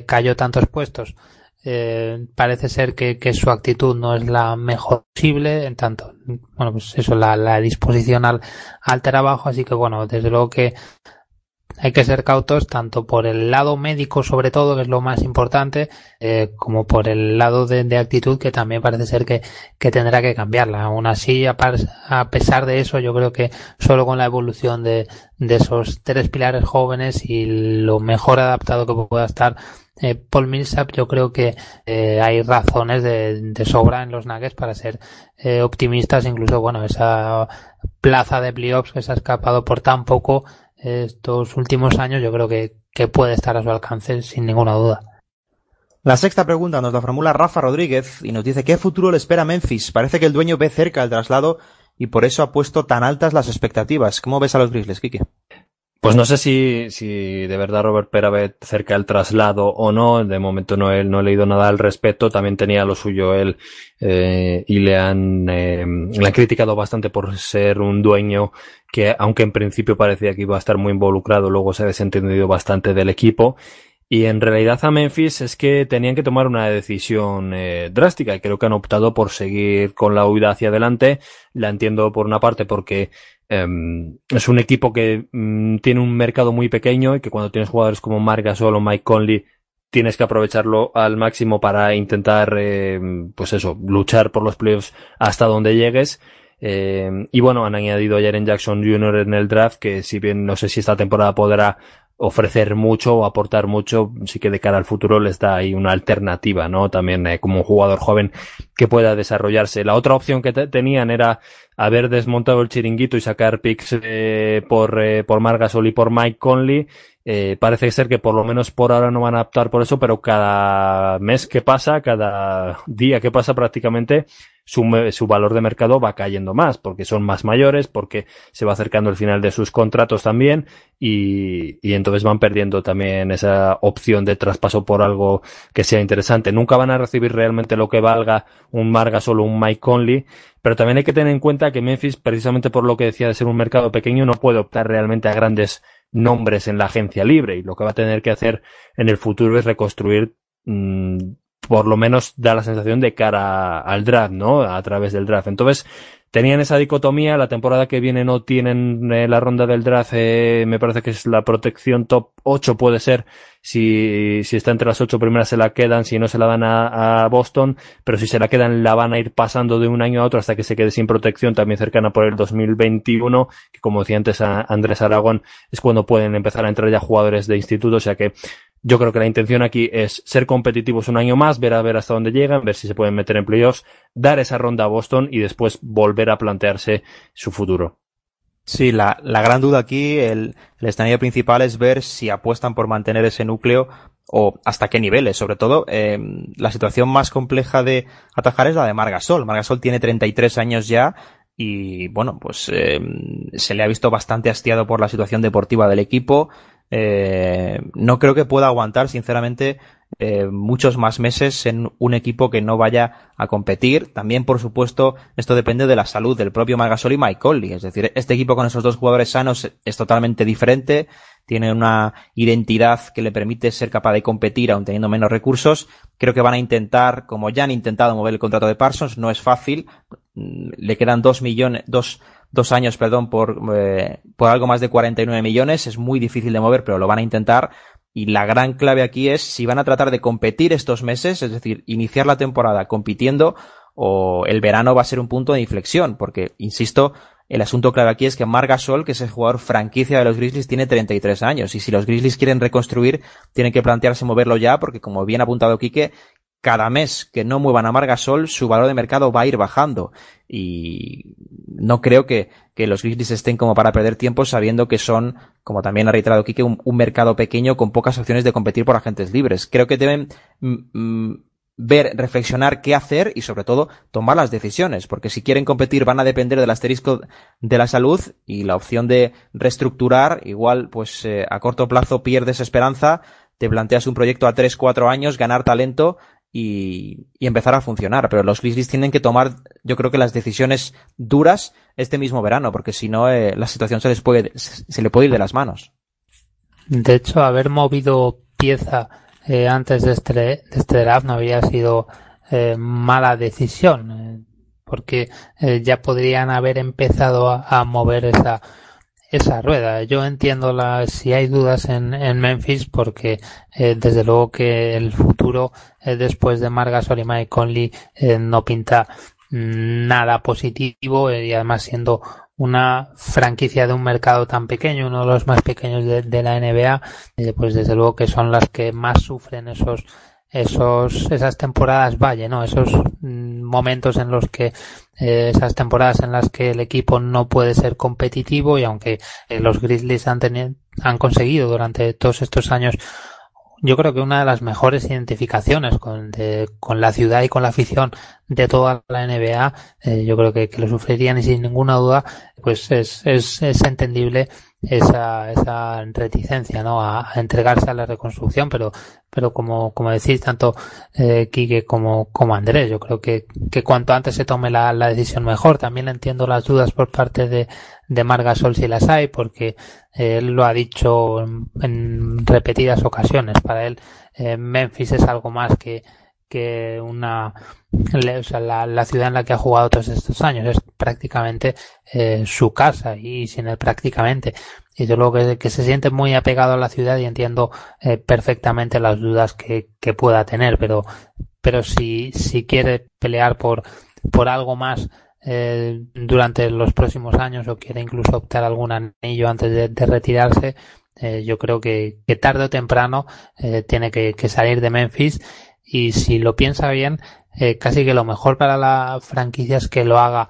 cayó tantos puestos, parece ser que su actitud no es la mejor posible, en tanto, la disposición al trabajo. Así que desde luego que hay que ser cautos tanto por el lado médico, sobre todo, que es lo más importante, como por el lado de actitud, que también parece ser que tendrá que cambiarla. Aún así, a pesar de eso, yo creo que solo con la evolución de esos tres pilares jóvenes y lo mejor adaptado que pueda estar Paul Millsap, yo creo que hay razones de sobra en los Nuggets para ser optimistas. Incluso, esa plaza de playoffs que se ha escapado por tan poco estos últimos años, yo creo que puede estar a su alcance sin ninguna duda. La sexta pregunta nos la formula Rafa Rodríguez y nos dice: ¿qué futuro le espera Memphis? Parece que el dueño ve cerca el traslado y por eso ha puesto tan altas las expectativas. ¿Cómo ves a los Grizzlies, Quique? Pues no sé si de verdad Robert Pera ve cerca el traslado o no. De momento no he leído nada al respecto. También tenía lo suyo él, y le han criticado bastante por ser un dueño que, aunque en principio parecía que iba a estar muy involucrado, luego se ha desentendido bastante del equipo. Y en realidad a Memphis es que tenían que tomar una decisión drástica, y creo que han optado por seguir con la huida hacia adelante. La entiendo por una parte porque es un equipo que tiene un mercado muy pequeño, y que cuando tienes jugadores como Marc Gasol o Mike Conley tienes que aprovecharlo al máximo para intentar luchar por los playoffs hasta donde llegues. Han añadido a Jaren Jackson Jr. en el draft, que si bien no sé si esta temporada podrá ofrecer mucho o aportar mucho, sí que de cara al futuro les da ahí una alternativa, ¿no? También como un jugador joven que pueda desarrollarse. La otra opción que tenían era haber desmontado el chiringuito y sacar picks por Marc Gasol y por Mike Conley. Parece ser que por lo menos por ahora no van a optar por eso, pero cada mes que pasa, cada día que pasa prácticamente, su valor de mercado va cayendo más, porque son más mayores, porque se va acercando el final de sus contratos también, y entonces van perdiendo también esa opción de traspaso por algo que sea interesante. Nunca van a recibir realmente lo que valga un Marc Gasol o un Mike Conley, pero también hay que tener en cuenta que Memphis, precisamente por lo que decía de ser un mercado pequeño, no puede optar realmente a grandes nombres en la agencia libre, y lo que va a tener que hacer en el futuro es reconstruir, por lo menos da la sensación, de cara al draft, ¿no? A través del draft. Entonces, tenían esa dicotomía. La temporada que viene no tienen la ronda del draft, me parece que es la protección top 8, puede ser. Si está entre las 8 primeras se la quedan, si no se la dan a Boston, pero si se la quedan la van a ir pasando de un año a otro hasta que se quede sin protección, también cercana por el 2021, que, como decía antes a Andrés Aragón, es cuando pueden empezar a entrar ya jugadores de instituto. O sea que yo creo que la intención aquí es ser competitivos un año más, ver hasta dónde llegan, ver si se pueden meter en playoffs, dar esa ronda a Boston y después volver a plantearse su futuro. Sí, la gran duda aquí, el escenario principal, es ver si apuestan por mantener ese núcleo o hasta qué niveles. Sobre todo, la situación más compleja de atajar es la de Marc Gasol. Marc Gasol tiene 33 años ya y, se le ha visto bastante hastiado por la situación deportiva del equipo. No creo que pueda aguantar, sinceramente, muchos más meses en un equipo que no vaya a competir. También, por supuesto, esto depende de la salud del propio Marc Gasol y Mike Conley. Es decir, este equipo con esos dos jugadores sanos es totalmente diferente, tiene una identidad que le permite ser capaz de competir aun teniendo menos recursos. Creo que van a intentar, como ya han intentado, mover el contrato de Parsons. No es fácil, le quedan 2 años, por algo más de 49 millones. Es muy difícil de mover, pero lo van a intentar. Y la gran clave aquí es si van a tratar de competir estos meses, es decir, iniciar la temporada compitiendo, o el verano va a ser un punto de inflexión, porque, insisto, El asunto clave aquí es que Marc Gasol, que es el jugador franquicia de los Grizzlies, tiene 33 años. Y si los Grizzlies quieren reconstruir, tienen que plantearse moverlo ya, porque como bien ha apuntado Quique, cada mes que no muevan a Marc Gasol, su valor de mercado va a ir bajando. Y no creo que los Grizzlies estén como para perder tiempo, sabiendo que son, como también ha reiterado Quique, un mercado pequeño con pocas opciones de competir por agentes libres. Creo que deben ver, reflexionar qué hacer y sobre todo tomar las decisiones, porque si quieren competir van a depender del asterisco de la salud y la opción de reestructurar, igual pues a corto plazo pierdes esperanza, te planteas un proyecto a 3-4 años, ganar talento y empezar a funcionar, pero los Grizzlies tienen que tomar, yo creo que las decisiones duras este mismo verano, porque si no la situación se le puede ir de las manos. De hecho, haber movido pieza antes de este draft no habría sido mala decisión, porque ya podrían haber empezado a mover esa rueda. Yo entiendo si hay dudas en Memphis, porque desde luego que el futuro después de Marc Gasol y Mike Conley no pinta nada positivo, y además siendo una franquicia de un mercado tan pequeño, uno de los más pequeños de la NBA, pues desde luego que son las que más sufren esas temporadas valle, ¿no? Esos momentos en los que esas temporadas en las que el equipo no puede ser competitivo, y aunque los Grizzlies han conseguido durante todos estos años, yo creo que una de las mejores identificaciones con la ciudad y con la afición de toda la NBA, yo creo que lo sufrirían, y sin ninguna duda pues es entendible esa reticencia, ¿no?, a entregarse a la reconstrucción, pero como decís tanto Quique como Andrés, yo creo que cuanto antes se tome la decisión mejor. También entiendo las dudas por parte de Marc Gasol, si las hay, porque él lo ha dicho en repetidas ocasiones. Para él Memphis es algo más que la ciudad en la que ha jugado todos estos años, es prácticamente su casa, y sin él prácticamente, y yo luego que se siente muy apegado a la ciudad, y entiendo perfectamente las dudas que pueda tener, pero si quiere pelear por algo más durante los próximos años, o quiere incluso optar algún anillo antes de retirarse, yo creo que tarde o temprano tiene que salir de Memphis. Y si lo piensa bien, casi que lo mejor para la franquicia es que lo haga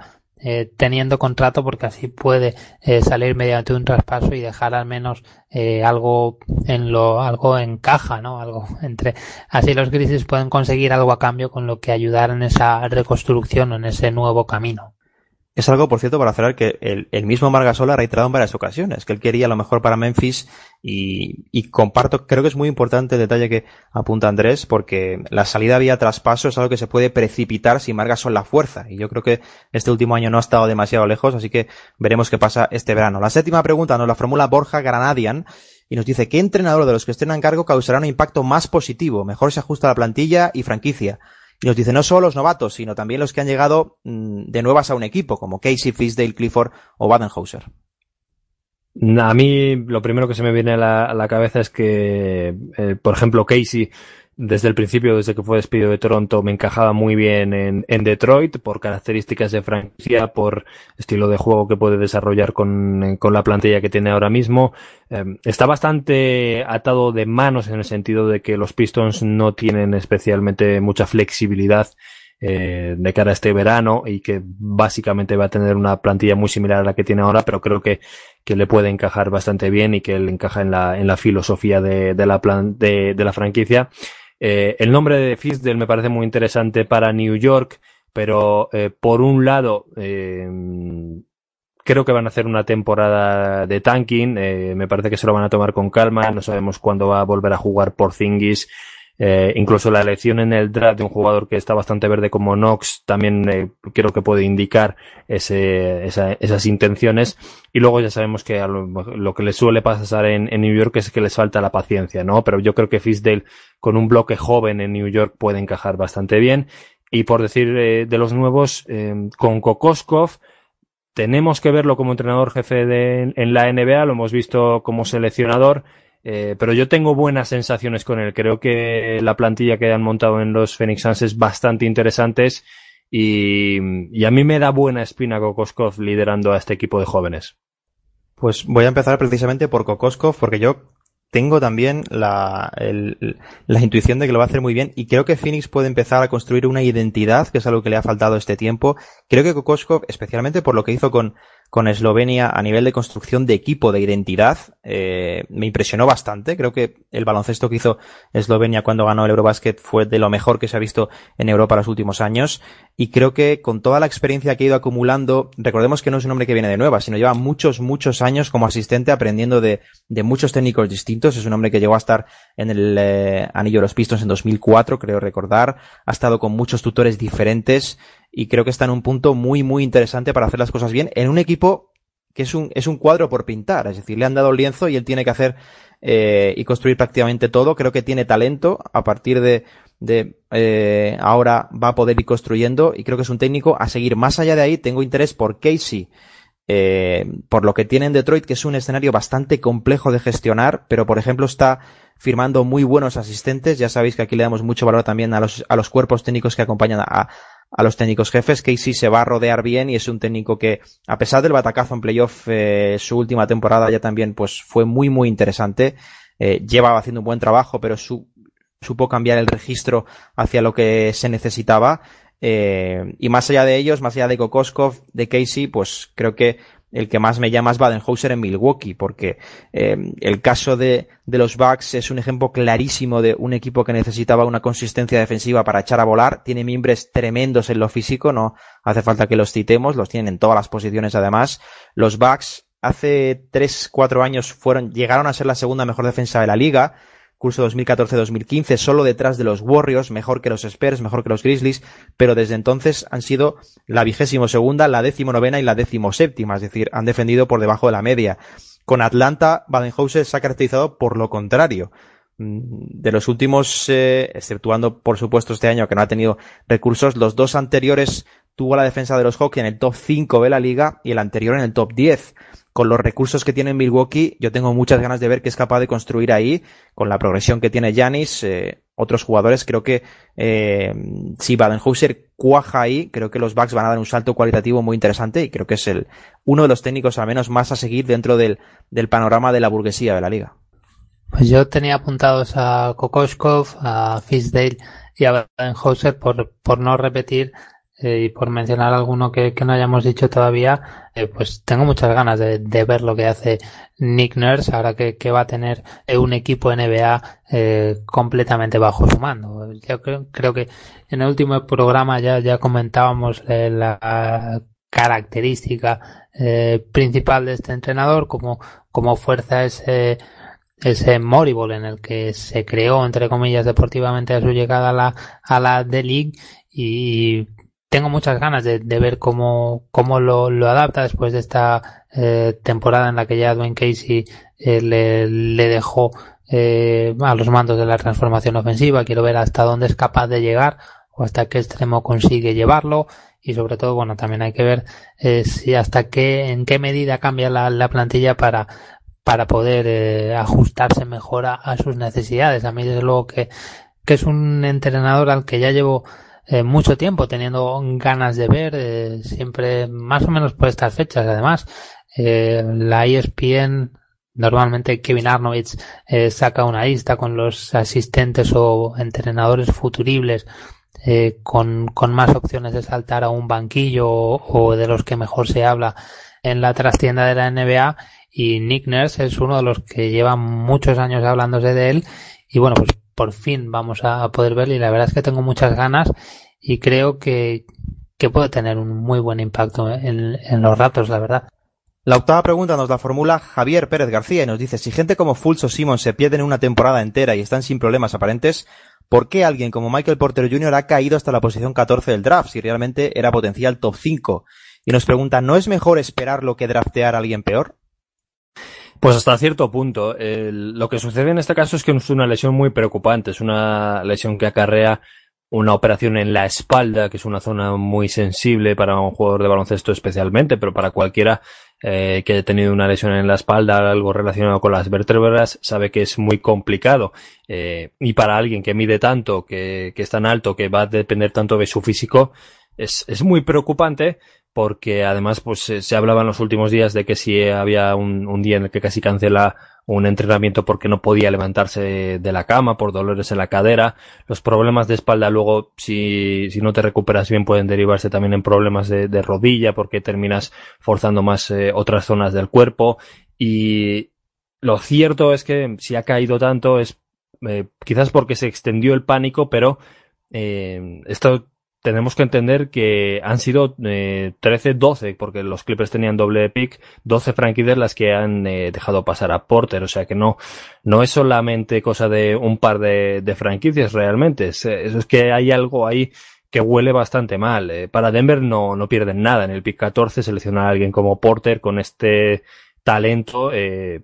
teniendo contrato, porque así puede salir mediante un traspaso y dejar al menos algo en caja, ¿no? Algo entre, así los Grizzlies pueden conseguir algo a cambio con lo que ayudar en esa reconstrucción o en ese nuevo camino. Es algo, por cierto, para cerrar, que el mismo Marc Gasol ha reiterado en varias ocasiones, que él quería lo mejor para Memphis, y comparto, creo que es muy importante el detalle que apunta Andrés, porque la salida vía traspaso es algo que se puede precipitar si Marc Gasol la fuerza, y yo creo que este último año no ha estado demasiado lejos, así que veremos qué pasa este verano. La séptima pregunta nos la formula Borja Granadian, y nos dice: ¿qué entrenador de los que estén en cargo causará un impacto más positivo? Mejor se ajusta a la plantilla y franquicia. Y nos dice, no solo los novatos, sino también los que han llegado de nuevas a un equipo, como Casey, Fisdale, Clifford o Budenholzer. A mí lo primero que se me viene a la cabeza es que, por ejemplo, Casey, desde el principio, desde que fue despedido de Toronto, me encajaba muy bien en Detroit, por características de franquicia, por estilo de juego que puede desarrollar con la plantilla que tiene ahora mismo. Está bastante atado de manos, en el sentido de que los Pistons no tienen especialmente mucha flexibilidad de cara a este verano, y que básicamente va a tener una plantilla muy similar a la que tiene ahora, pero creo que le puede encajar bastante bien, y que le encaja en la filosofía de la franquicia. El nombre de Fisdale me parece muy interesante para New York, pero por un lado creo que van a hacer una temporada de tanking, me parece que se lo van a tomar con calma, no sabemos cuándo va a volver a jugar Porzingis, incluso la elección en el draft de un jugador que está bastante verde como Knox también creo que puede indicar esas intenciones. Y luego ya sabemos que lo que les suele pasar en New York es que les falta la paciencia, ¿no? Pero yo creo que Fisdale con un bloque joven en New York puede encajar bastante bien. Y por decir de los nuevos, con Kokoskov tenemos que verlo como entrenador jefe en la NBA, lo hemos visto como seleccionador. Pero yo tengo buenas sensaciones con él. Creo que la plantilla que han montado en los Phoenix Suns es bastante interesante, Y a mí me da buena espina Kokoskov liderando a este equipo de jóvenes. Pues voy a empezar precisamente por Kokoskov, porque yo tengo también la intuición de que lo va a hacer muy bien, y creo que Phoenix puede empezar a construir una identidad, que es algo que le ha faltado este tiempo. Creo que Kokoskov, especialmente por lo que hizo con Eslovenia a nivel de construcción de equipo, de identidad, me impresionó bastante. Creo que el baloncesto que hizo Eslovenia cuando ganó el Eurobasket fue de lo mejor que se ha visto en Europa los últimos años, y creo que con toda la experiencia que ha ido acumulando, recordemos que no es un hombre que viene de nueva, sino lleva muchos años como asistente aprendiendo de muchos técnicos distintos. Es un hombre que llegó a estar en el anillo de los Pistons en 2004, creo recordar. Ha estado con muchos tutores diferentes, y creo que está en un punto muy, muy interesante para hacer las cosas bien en un equipo que es un cuadro por pintar. Es decir, le han dado el lienzo y él tiene que hacer y construir prácticamente todo. Creo que tiene talento. A partir de ahora va a poder ir construyendo, y creo que es un técnico a seguir. Más allá de ahí, tengo interés por Casey, por lo que tiene en Detroit, que es un escenario bastante complejo de gestionar, pero por ejemplo está firmando muy buenos asistentes. Ya sabéis que aquí le damos mucho valor también a los cuerpos técnicos que acompañan a los técnicos jefes. Casey se va a rodear bien, y es un técnico que, a pesar del batacazo en playoff, su última temporada ya también pues fue muy, muy interesante. Lleva haciendo un buen trabajo, pero supo cambiar el registro hacia lo que se necesitaba. Y más allá de ellos, más allá de Kokoskov, de Casey, pues creo que el que más me llama es Budenholzer en Milwaukee, porque el caso de los Bucks es un ejemplo clarísimo de un equipo que necesitaba una consistencia defensiva para echar a volar. Tiene mimbres tremendos en lo físico, no hace falta que los citemos, los tienen en todas las posiciones además. Los Bucks hace 3-4 años llegaron a ser la segunda mejor defensa de la liga, curso 2014-2015, solo detrás de los Warriors, mejor que los Spurs, mejor que los Grizzlies, pero desde entonces han sido la 22ª, la 19ª y la 17ª, es decir, han defendido por debajo de la media. Con Atlanta, Budenholzer se ha caracterizado por lo contrario. De los últimos, exceptuando por supuesto este año que no ha tenido recursos, los dos anteriores tuvo la defensa de los Hawks en el top 5 de la liga y el anterior en el top 10. Con los recursos que tiene Milwaukee, yo tengo muchas ganas de ver qué es capaz de construir ahí, con la progresión que tiene Giannis, otros jugadores. Creo que si Budenholzer cuaja ahí, creo que los Bucks van a dar un salto cualitativo muy interesante, y creo que es uno de los técnicos al menos más a seguir dentro del panorama de la burguesía de la liga. Pues yo tenía apuntados a Kokoskov, a Fisdale y a Budenholzer por no repetir. Y por mencionar alguno que no hayamos dicho todavía, pues tengo muchas ganas de ver lo que hace Nick Nurse ahora que va a tener un equipo NBA completamente bajo su mando. Yo creo que en el último programa ya comentábamos la característica principal de este entrenador como fuerza ese Moribol en el que se creó, entre comillas, deportivamente a su llegada a la D-League, y tengo muchas ganas de ver cómo lo adapta después de esta temporada en la que ya Dwayne Casey le dejó a los mandos de la transformación ofensiva. Quiero ver hasta dónde es capaz de llegar o hasta qué extremo consigue llevarlo, y sobre todo, bueno, también hay que ver si en qué medida cambia la plantilla para poder ajustarse mejor a sus necesidades. A mí desde luego que es un entrenador al que ya llevo mucho tiempo teniendo ganas de ver, siempre más o menos por estas fechas. Además, la ESPN, normalmente Kevin Arnovitz saca una lista con los asistentes o entrenadores futuribles con más opciones de saltar a un banquillo o de los que mejor se habla en la trastienda de la NBA, y Nick Nurse es uno de los que lleva muchos años hablándose de él, y bueno, pues por fin vamos a poder verlo, y la verdad es que tengo muchas ganas, y creo que puede tener un muy buen impacto en los ratos, la verdad. La octava pregunta nos la formula Javier Pérez García y nos dice: si gente como Fultz o Simmons se pierden una temporada entera y están sin problemas aparentes, ¿por qué alguien como Michael Porter Jr. ha caído hasta la posición 14 del draft si realmente era potencial top 5? Y nos pregunta: ¿no es mejor esperarlo que draftear a alguien peor? Pues hasta cierto punto. Lo que sucede en este caso es que es una lesión muy preocupante. Es una lesión que acarrea una operación en la espalda, que es una zona muy sensible para un jugador de baloncesto especialmente, pero para cualquiera que haya tenido una lesión en la espalda, algo relacionado con las vértebras, sabe que es muy complicado. Y para alguien que mide tanto, que es tan alto, que va a depender tanto de su físico, es muy preocupante, porque además pues se hablaba en los últimos días de que si había un día en el que casi cancela un entrenamiento porque no podía levantarse de la cama por dolores en la cadera. Los problemas de espalda luego, si no te recuperas bien, pueden derivarse también en problemas de rodilla, porque terminas forzando más otras zonas del cuerpo. Y lo cierto es que si ha caído tanto es quizás porque se extendió el pánico, pero esto tenemos que entender que han sido 13-12, porque los Clippers tenían doble pick, 12 franquicias las que han dejado pasar a Porter. O sea que no es solamente cosa de un par de franquicias realmente. Es que hay algo ahí que huele bastante mal. Para Denver no pierden nada. En el pick 14 seleccionar a alguien como Porter con este talento,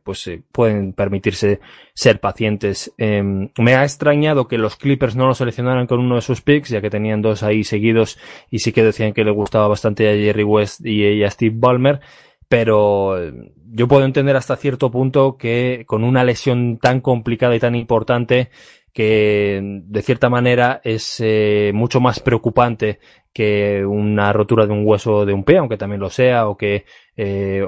pues pueden permitirse ser pacientes. Me ha extrañado que los Clippers no lo seleccionaran con uno de sus picks, ya que tenían dos ahí seguidos y sí que decían que le gustaba bastante a Jerry West y a Steve Ballmer, pero yo puedo entender hasta cierto punto que con una lesión tan complicada y tan importante, que de cierta manera es mucho más preocupante que una rotura de un hueso de un pie, aunque también lo sea, o que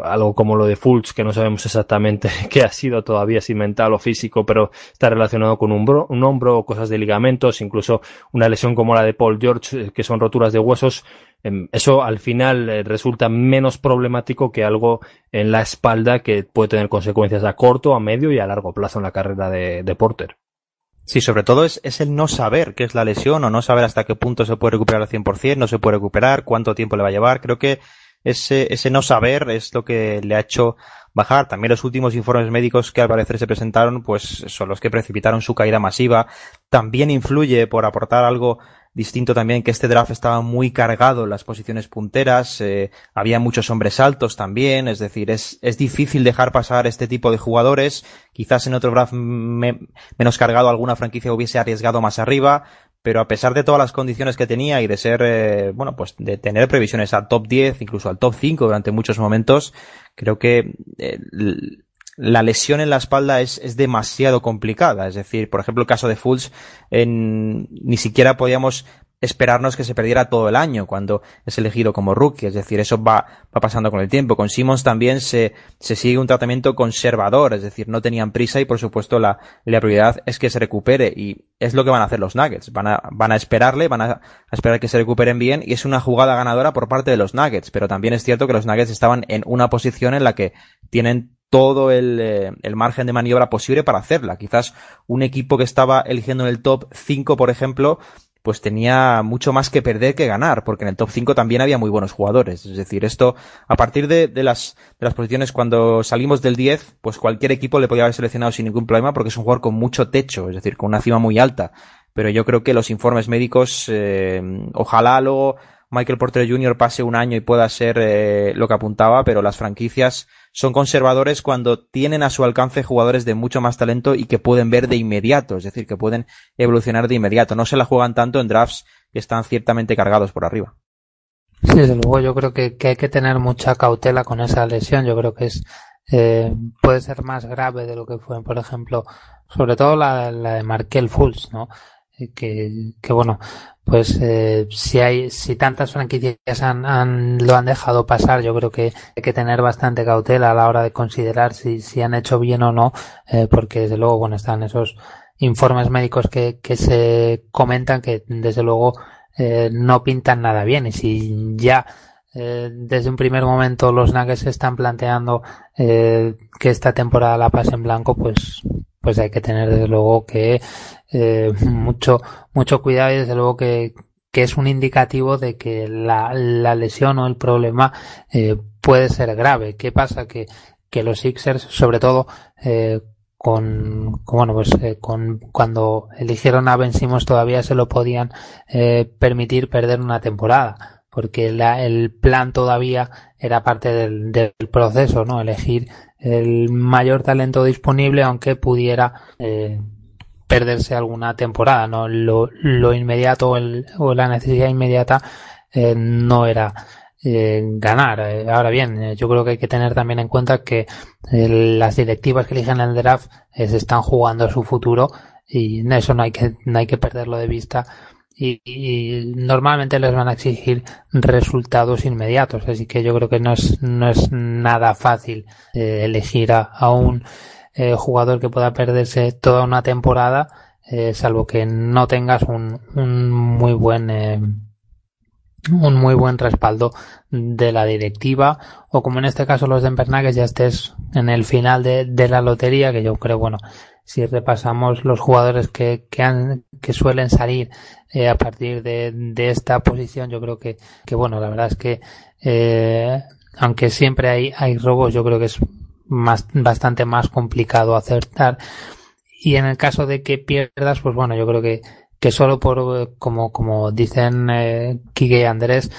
algo como lo de Fultz, que no sabemos exactamente qué ha sido todavía, si mental o físico, pero está relacionado con un hombro o cosas de ligamentos, incluso una lesión como la de Paul George, que son roturas de huesos. Eso al final resulta menos problemático que algo en la espalda que puede tener consecuencias a corto, a medio y a largo plazo en la carrera de Porter. Sí, sobre todo es el no saber qué es la lesión, o no saber hasta qué punto se puede recuperar al 100%, no se puede recuperar, cuánto tiempo le va a llevar. Creo que ese no saber es lo que le ha hecho bajar. También los últimos informes médicos que al parecer se presentaron, pues son los que precipitaron su caída masiva. También influye, por aportar algo distinto también, que este draft estaba muy cargado en las posiciones punteras, había muchos hombres altos también, es decir, es difícil dejar pasar este tipo de jugadores. Quizás en otro draft menos cargado alguna franquicia hubiese arriesgado más arriba, pero a pesar de todas las condiciones que tenía y de ser, de tener previsiones al top 10, incluso al top 5 durante muchos momentos, creo que la lesión en la espalda es demasiado complicada. Es decir, por ejemplo, el caso de Fultz, ni siquiera podíamos esperarnos que se perdiera todo el año cuando es elegido como rookie. Es decir, eso va pasando con el tiempo. Con Simmons también se sigue un tratamiento conservador. Es decir, no tenían prisa y, por supuesto, la prioridad es que se recupere, y es lo que van a hacer los Nuggets. Van a esperarle, van a esperar que se recuperen bien, y es una jugada ganadora por parte de los Nuggets. Pero también es cierto que los Nuggets estaban en una posición en la que tienen todo el margen de maniobra posible para hacerla. Quizás un equipo que estaba eligiendo en el top 5, por ejemplo, pues tenía mucho más que perder que ganar, porque en el top 5 también había muy buenos jugadores. Es decir, esto, a partir de las posiciones, cuando salimos del 10, pues cualquier equipo le podía haber seleccionado sin ningún problema, porque es un jugador con mucho techo, es decir, con una cima muy alta. Pero yo creo que los informes médicos, ojalá luego Michael Porter Jr. pase un año y pueda ser lo que apuntaba, pero las franquicias son conservadores cuando tienen a su alcance jugadores de mucho más talento y que pueden ver de inmediato, es decir, que pueden evolucionar de inmediato. No se la juegan tanto en drafts que están ciertamente cargados por arriba. Sí, desde luego, yo creo que hay que tener mucha cautela con esa lesión. Yo creo que puede ser más grave de lo que fue, por ejemplo, sobre todo la de Markel Fultz, ¿no? Que bueno, pues si tantas franquicias lo han dejado pasar, yo creo que hay que tener bastante cautela a la hora de considerar si han hecho bien o no, porque desde luego, bueno, están esos informes médicos que se comentan que desde luego no pintan nada bien. Y si ya desde un primer momento los Nuggets se están planteando que esta temporada la pase en blanco, pues hay que tener desde luego que mucho cuidado, y desde luego que es un indicativo de que la lesión o el problema puede ser grave. ¿Qué pasa? Que los Sixers, sobre todo cuando eligieron a Ben Simmons, todavía se lo podían permitir perder una temporada, porque el plan todavía era parte del proceso, ¿no? Elegir el mayor talento disponible, aunque pudiera perderse alguna temporada, ¿no? Lo inmediato o la necesidad inmediata no era ganar. Ahora bien, yo creo que hay que tener también en cuenta que las directivas que eligen el draft se están jugando a su futuro, y eso no hay que perderlo de vista. y normalmente les van a exigir resultados inmediatos, así que yo creo que no es nada fácil elegir a un jugador que pueda perderse toda una temporada, salvo que no tengas un muy buen respaldo de la directiva, o como en este caso los Denver Nuggets, ya estés en el final de la lotería, que yo creo, bueno, si repasamos los jugadores que suelen salir a partir de esta posición, yo creo que bueno, la verdad es que aunque siempre hay robos, yo creo que es bastante más complicado acertar, y en el caso de que pierdas, pues bueno, yo creo que solo por, como dicen Quique y Andrés,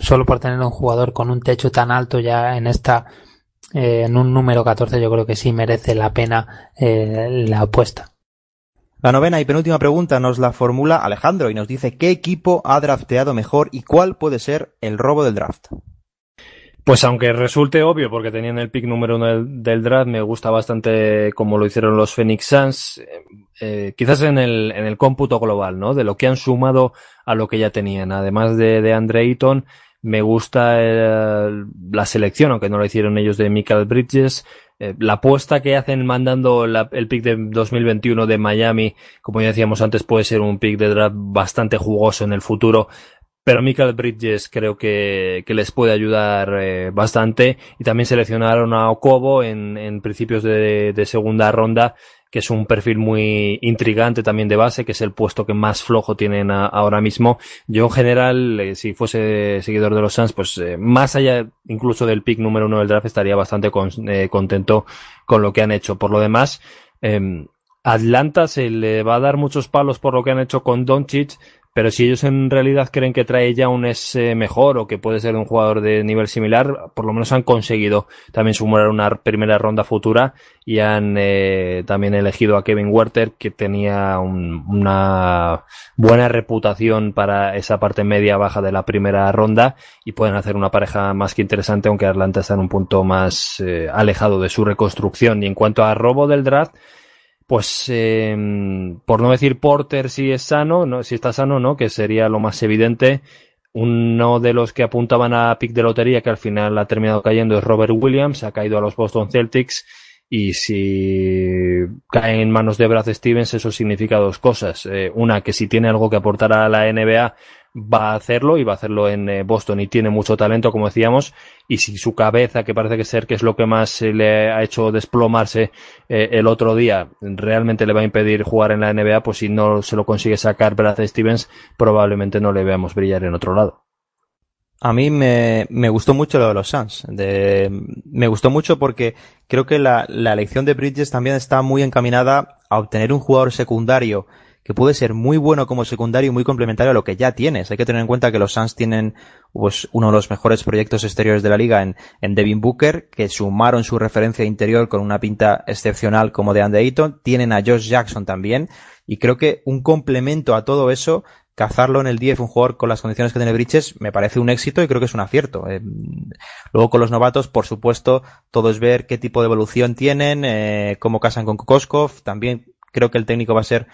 solo por tener un jugador con un techo tan alto ya en en un número 14, yo creo que sí merece la pena la apuesta. La novena y penúltima pregunta nos la formula Alejandro y nos dice: ¿qué equipo ha drafteado mejor y cuál puede ser el robo del draft? Pues aunque resulte obvio, porque tenían el pick número 1 del draft, me gusta bastante como lo hicieron los Phoenix Suns, quizás en el cómputo global, ¿no? De lo que han sumado a lo que ya tenían. Además de Andre Ayton, me gusta la selección, aunque no lo hicieron ellos, de Michael Bridges, la apuesta que hacen mandando el pick de 2021 de Miami, como ya decíamos antes, puede ser un pick de draft bastante jugoso en el futuro. Pero Michael Bridges creo que les puede ayudar bastante, y también seleccionaron a Okobo en principios de segunda ronda, que es un perfil muy intrigante también de base, que es el puesto que más flojo tienen ahora mismo. Yo en general, si fuese seguidor de los Suns, pues más allá incluso del pick número 1 del draft, estaría bastante contento con lo que han hecho. Por lo demás, Atlanta se le va a dar muchos palos por lo que han hecho con Doncic, pero si ellos en realidad creen que Trae Young es mejor o que puede ser un jugador de nivel similar, por lo menos han conseguido también sumar una primera ronda futura, y han también elegido a Kevin Huerter, que tenía una buena reputación para esa parte media-baja de la primera ronda, y pueden hacer una pareja más que interesante, aunque Atlanta está en un punto más alejado de su reconstrucción. Y en cuanto a robo del draft, pues por no decir Porter si está sano, que sería lo más evidente, uno de los que apuntaban a pick de lotería que al final ha terminado cayendo es Robert Williams, ha caído a los Boston Celtics, y si cae en manos de Brad Stevens, eso significa dos cosas: una, que si tiene algo que aportar a la NBA va a hacerlo, y va a hacerlo en Boston, y tiene mucho talento, como decíamos, y si su cabeza, que parece que es lo que más le ha hecho desplomarse el otro día, realmente le va a impedir jugar en la NBA, pues si no se lo consigue sacar Brad Stevens, probablemente no le veamos brillar en otro lado. A mí me gustó mucho lo de los Suns. Me gustó mucho porque creo que la elección de Bridges también está muy encaminada a obtener un jugador secundario que puede ser muy bueno como secundario y muy complementario a lo que ya tienes. Hay que tener en cuenta que los Suns tienen, pues, uno de los mejores proyectos exteriores de la liga en Devin Booker, que sumaron su referencia interior con una pinta excepcional como de DeAndre Ayton. Tienen a Josh Jackson también, y creo que un complemento a todo eso, cazarlo en el 10, un jugador con las condiciones que tiene Bridges, me parece un éxito y creo que es un acierto. Luego con los novatos, por supuesto, todo es ver qué tipo de evolución tienen, cómo casan con Kokoskov. También creo que el técnico va a ser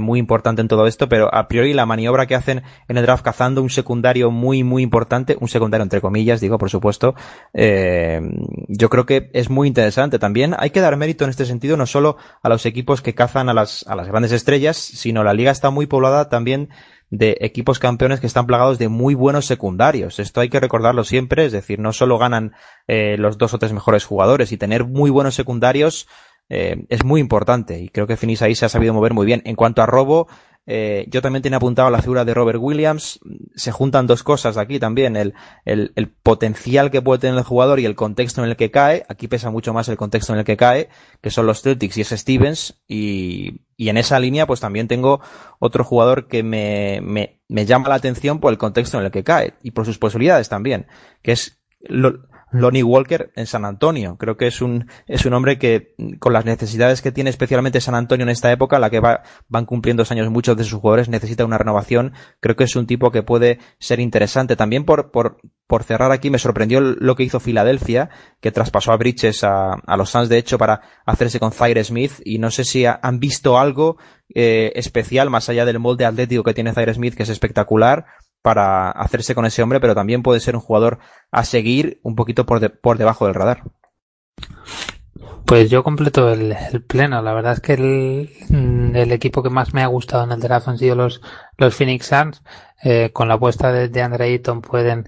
muy importante en todo esto, pero a priori la maniobra que hacen en el draft cazando un secundario muy, muy importante, un secundario entre comillas, digo, por supuesto, yo creo que es muy interesante. También hay que dar mérito en este sentido no solo a los equipos que cazan a las grandes estrellas, sino la liga está muy poblada también de equipos campeones que están plagados de muy buenos secundarios. Esto hay que recordarlo siempre, es decir, no solo ganan los 2 o 3 mejores jugadores, y tener muy buenos secundarios es muy importante, y creo que Phoenix ahí se ha sabido mover muy bien. En cuanto a robo, yo también tenía apuntado la figura de Robert Williams. Se juntan dos cosas aquí también: el potencial que puede tener el jugador y el contexto en el que cae. Aquí pesa mucho más el contexto en el que cae, que son los Celtics y es Stevens, y en esa línea pues también tengo otro jugador que me llama la atención por el contexto en el que cae y por sus posibilidades también, que es Lonnie Walker en San Antonio. Creo que es un hombre que, con las necesidades que tiene especialmente San Antonio en esta época, la que van cumpliendo los años muchos de sus jugadores, necesita una renovación. Creo que es un tipo que puede ser interesante. También por cerrar aquí, me sorprendió lo que hizo Filadelfia, que traspasó a Bridges a los Suns, de hecho, para hacerse con Thaire Smith, y no sé si han visto algo especial, más allá del molde atlético que tiene Thaire Smith, que es espectacular, para hacerse con ese hombre, pero también puede ser un jugador a seguir un poquito por debajo del radar. Pues yo completo el pleno. La verdad es que el equipo que más me ha gustado en el draft han sido los Phoenix Suns. Con la apuesta de Andre Ayton pueden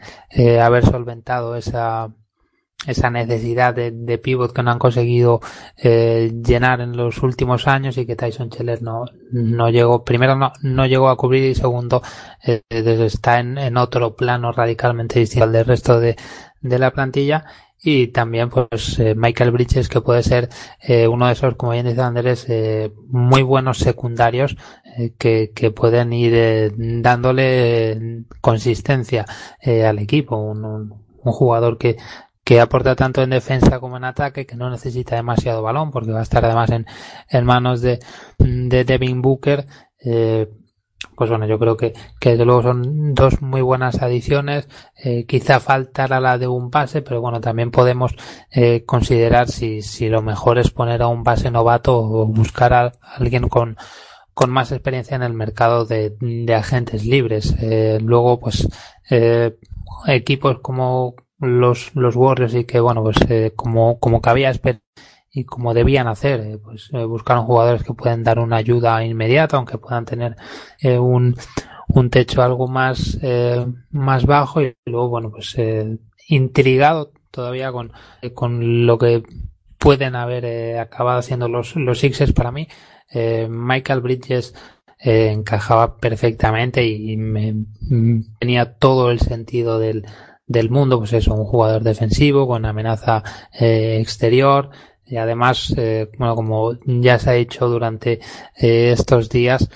haber solventado esa necesidad de pívot que no han conseguido llenar en los últimos años y que Tyson Chandler no llegó, primero no llegó a cubrir, y segundo está en otro plano radicalmente distinto al del resto de la plantilla. Y también pues Michael Bridges, que puede ser uno de esos, como bien dice Andrés, muy buenos secundarios que pueden ir dándole consistencia al equipo, un jugador que aporta tanto en defensa como en ataque, que no necesita demasiado balón, porque va a estar además en manos de Devin Booker. Pues bueno, yo creo que desde luego son dos muy buenas adiciones. Quizá faltará la de un base, pero bueno, también podemos considerar si lo mejor es poner a un base novato o buscar a alguien con más experiencia en el mercado de agentes libres. Luego pues equipos como los Warriors, y que bueno, pues como cabía esperar y como debían hacer, pues buscaron jugadores que pueden dar una ayuda inmediata, aunque puedan tener un techo algo más bajo. Y luego bueno, pues intrigado todavía con lo que pueden haber acabado haciendo los Sixers. Para mí Michael Bridges encajaba perfectamente y tenía todo el sentido del mundo. Pues eso, un jugador defensivo con amenaza exterior, y además bueno, como ya se ha dicho durante estos días,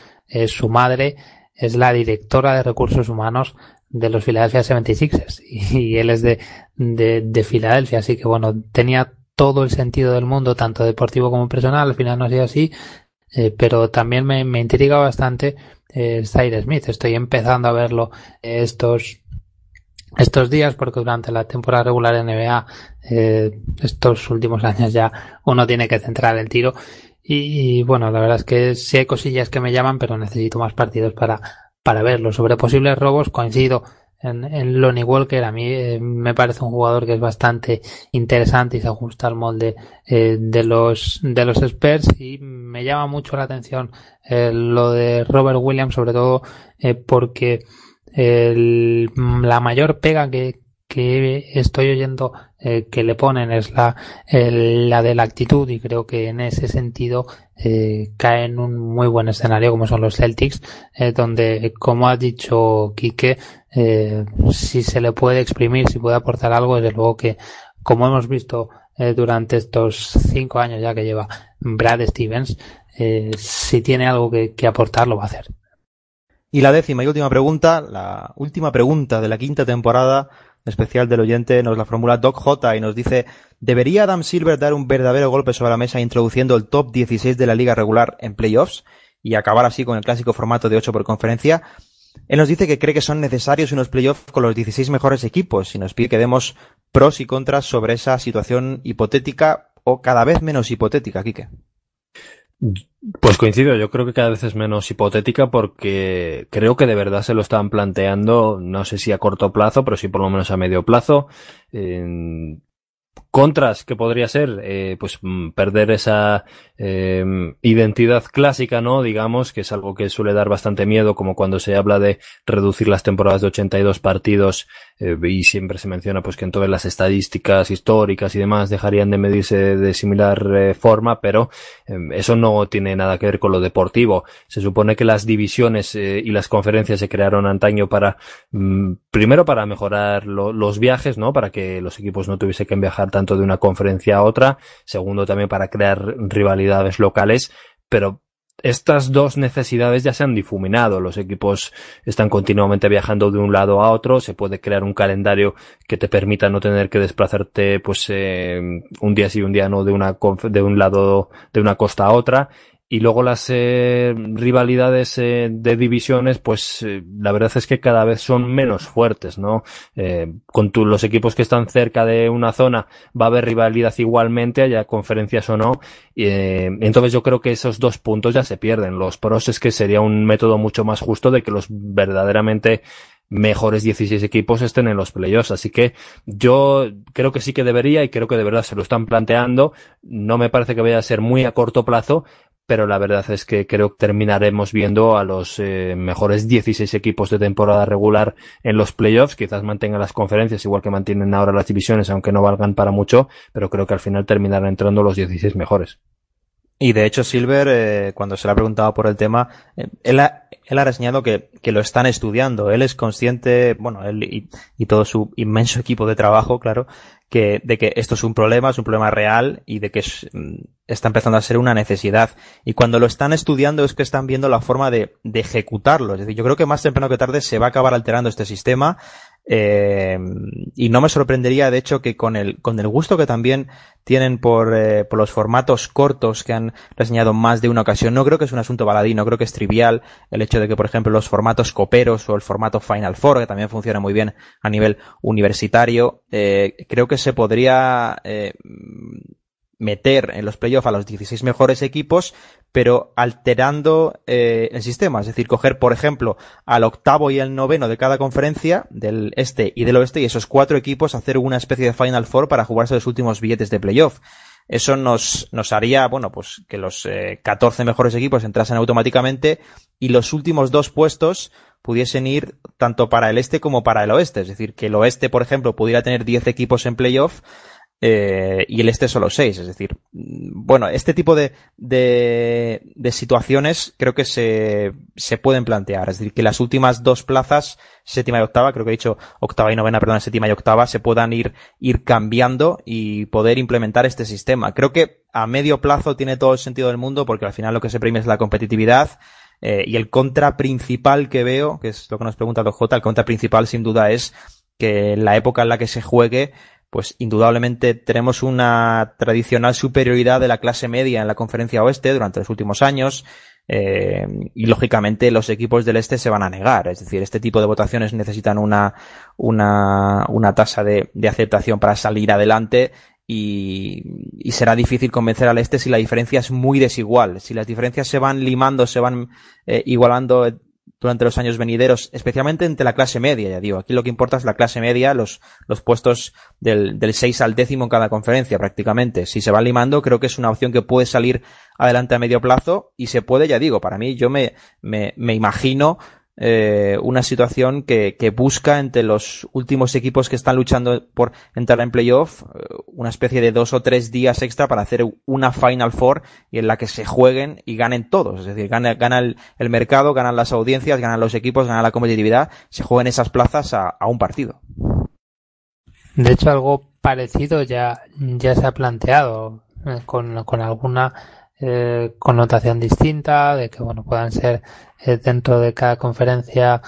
su madre es la directora de recursos humanos de los Philadelphia 76ers y él es de Filadelfia, así que bueno, tenía todo el sentido del mundo, tanto deportivo como personal. Al final no ha sido así, pero también me intriga bastante Thaire Smith. Estoy empezando a verlo estos días, porque durante la temporada regular NBA, estos últimos años ya uno tiene que centrar el tiro y bueno, la verdad es que sí hay cosillas que me llaman, pero necesito más partidos para verlo. Sobre posibles robos, coincido en Lonnie Walker. A mí me parece un jugador que es bastante interesante y se ajusta al molde de los Spurs, y me llama mucho la atención lo de Robert Williams, sobre todo porque la mayor pega que estoy oyendo que le ponen es la de la actitud, y creo que en ese sentido cae en un muy buen escenario como son los Celtics, donde, como ha dicho Quique, si se le puede exprimir, si puede aportar algo, desde luego que, como hemos visto durante estos 5 años ya que lleva Brad Stevens, si tiene algo que aportar, lo va a hacer. Y la décima y última pregunta, de la 5ª temporada especial del oyente, nos la formula Doc J y nos dice: ¿debería Adam Silver dar un verdadero golpe sobre la mesa introduciendo el top 16 de la liga regular en playoffs y acabar así con el clásico formato de 8 por conferencia? Él nos dice que cree que son necesarios unos playoffs con los 16 mejores equipos y nos pide que demos pros y contras sobre esa situación hipotética, o cada vez menos hipotética, Quique. Pues coincido, yo creo que cada vez es menos hipotética, porque creo que de verdad se lo están planteando, no sé si a corto plazo, pero sí por lo menos a medio plazo. Contras, que podría ser, pues perder esa identidad clásica, ¿no? Digamos, que es algo que suele dar bastante miedo, como cuando se habla de reducir las temporadas de 82 partidos, y siempre se menciona pues que en todas las estadísticas históricas y demás dejarían de medirse de similar forma, pero eso no tiene nada que ver con lo deportivo. Se supone que las divisiones y las conferencias se crearon antaño para, primero para mejorar los viajes, ¿no? Para que los equipos no tuviesen que viajar tanto de una conferencia a otra, segundo también para crear rivalidades locales, pero estas dos necesidades ya se han difuminado. Los equipos están continuamente viajando de un lado a otro. Se puede crear un calendario que te permita no tener que desplazarte, pues, un día sí, un día no, de una costa a otra. Y luego las rivalidades de divisiones, pues la verdad es que cada vez son menos fuertes, ¿no? Con los equipos que están cerca de una zona va a haber rivalidad igualmente, haya conferencias o no. Entonces yo creo que esos dos puntos ya se pierden. Los pros es que sería un método mucho más justo de que los verdaderamente mejores 16 equipos estén en los playoffs, así que yo creo que sí que debería, y creo que de verdad se lo están planteando. No me parece que vaya a ser muy a corto plazo, pero la verdad es que creo que terminaremos viendo a los mejores 16 equipos de temporada regular en los playoffs. Quizás mantengan las conferencias igual que mantienen ahora las divisiones, aunque no valgan para mucho, pero creo que al final terminarán entrando los 16 mejores. Y de hecho Silver, cuando se le ha preguntado por el tema, él ha reseñado que lo están estudiando. Él es consciente, bueno, él y todo su inmenso equipo de trabajo, claro, de que esto es un problema real, y de que está empezando a ser una necesidad. Y cuando lo están estudiando es que están viendo la forma de ejecutarlo. Es decir, yo creo que más temprano que tarde se va a acabar alterando este sistema. Y no me sorprendería, de hecho, que con el gusto que también tienen por los formatos cortos que han reseñado más de una ocasión, no creo que es un asunto baladí, no creo que es trivial el hecho de que, por ejemplo, los formatos coperos o el formato Final Four, que también funciona muy bien a nivel universitario, creo que se podría meter en los playoffs a los 16 mejores equipos, pero alterando el sistema. Es decir, coger, por ejemplo, al octavo y al noveno de cada conferencia, del este y del oeste, y esos cuatro equipos hacer una especie de Final Four para jugarse los últimos billetes de playoff. Eso nos haría, bueno, pues que los 14 mejores equipos entrasen automáticamente, y los últimos dos puestos pudiesen ir tanto para el este como para el oeste. Es decir, que el oeste, por ejemplo, pudiera tener 10 equipos en playoff, y el este solo 6, es decir, bueno, este tipo de situaciones creo que se pueden plantear. Es decir, que las últimas dos plazas, séptima y octava, creo que he dicho octava y novena, perdón, séptima y octava, se puedan ir cambiando y poder implementar este sistema. Creo que a medio plazo tiene todo el sentido del mundo, porque al final lo que se premia es la competitividad. Y el contra principal que veo, que es lo que nos pregunta DoJ, el contra principal sin duda es que en la época en la que se juegue, pues indudablemente tenemos una tradicional superioridad de la clase media en la conferencia oeste durante los últimos años, y lógicamente los equipos del este se van a negar. Es decir, este tipo de votaciones necesitan una tasa de aceptación para salir adelante, y será difícil convencer al este si la diferencia es muy desigual. Si las diferencias se van limando, se van igualando durante los años venideros, especialmente entre la clase media, ya digo, aquí lo que importa es la clase media, los puestos del 6 al décimo en cada conferencia prácticamente. Si se va limando, creo que es una opción que puede salir adelante a medio plazo, y se puede, ya digo, para mí, yo me imagino una situación que busca entre los últimos equipos que están luchando por entrar en playoff una especie de 2 o 3 días extra para hacer una Final Four, y en la que se jueguen y ganen todos. Es decir, gana el mercado, ganan las audiencias, ganan los equipos, gana la competitividad, se jueguen esas plazas a un partido. De hecho, algo parecido ya se ha planteado con alguna connotación distinta, de que bueno, puedan ser dentro de cada conferencia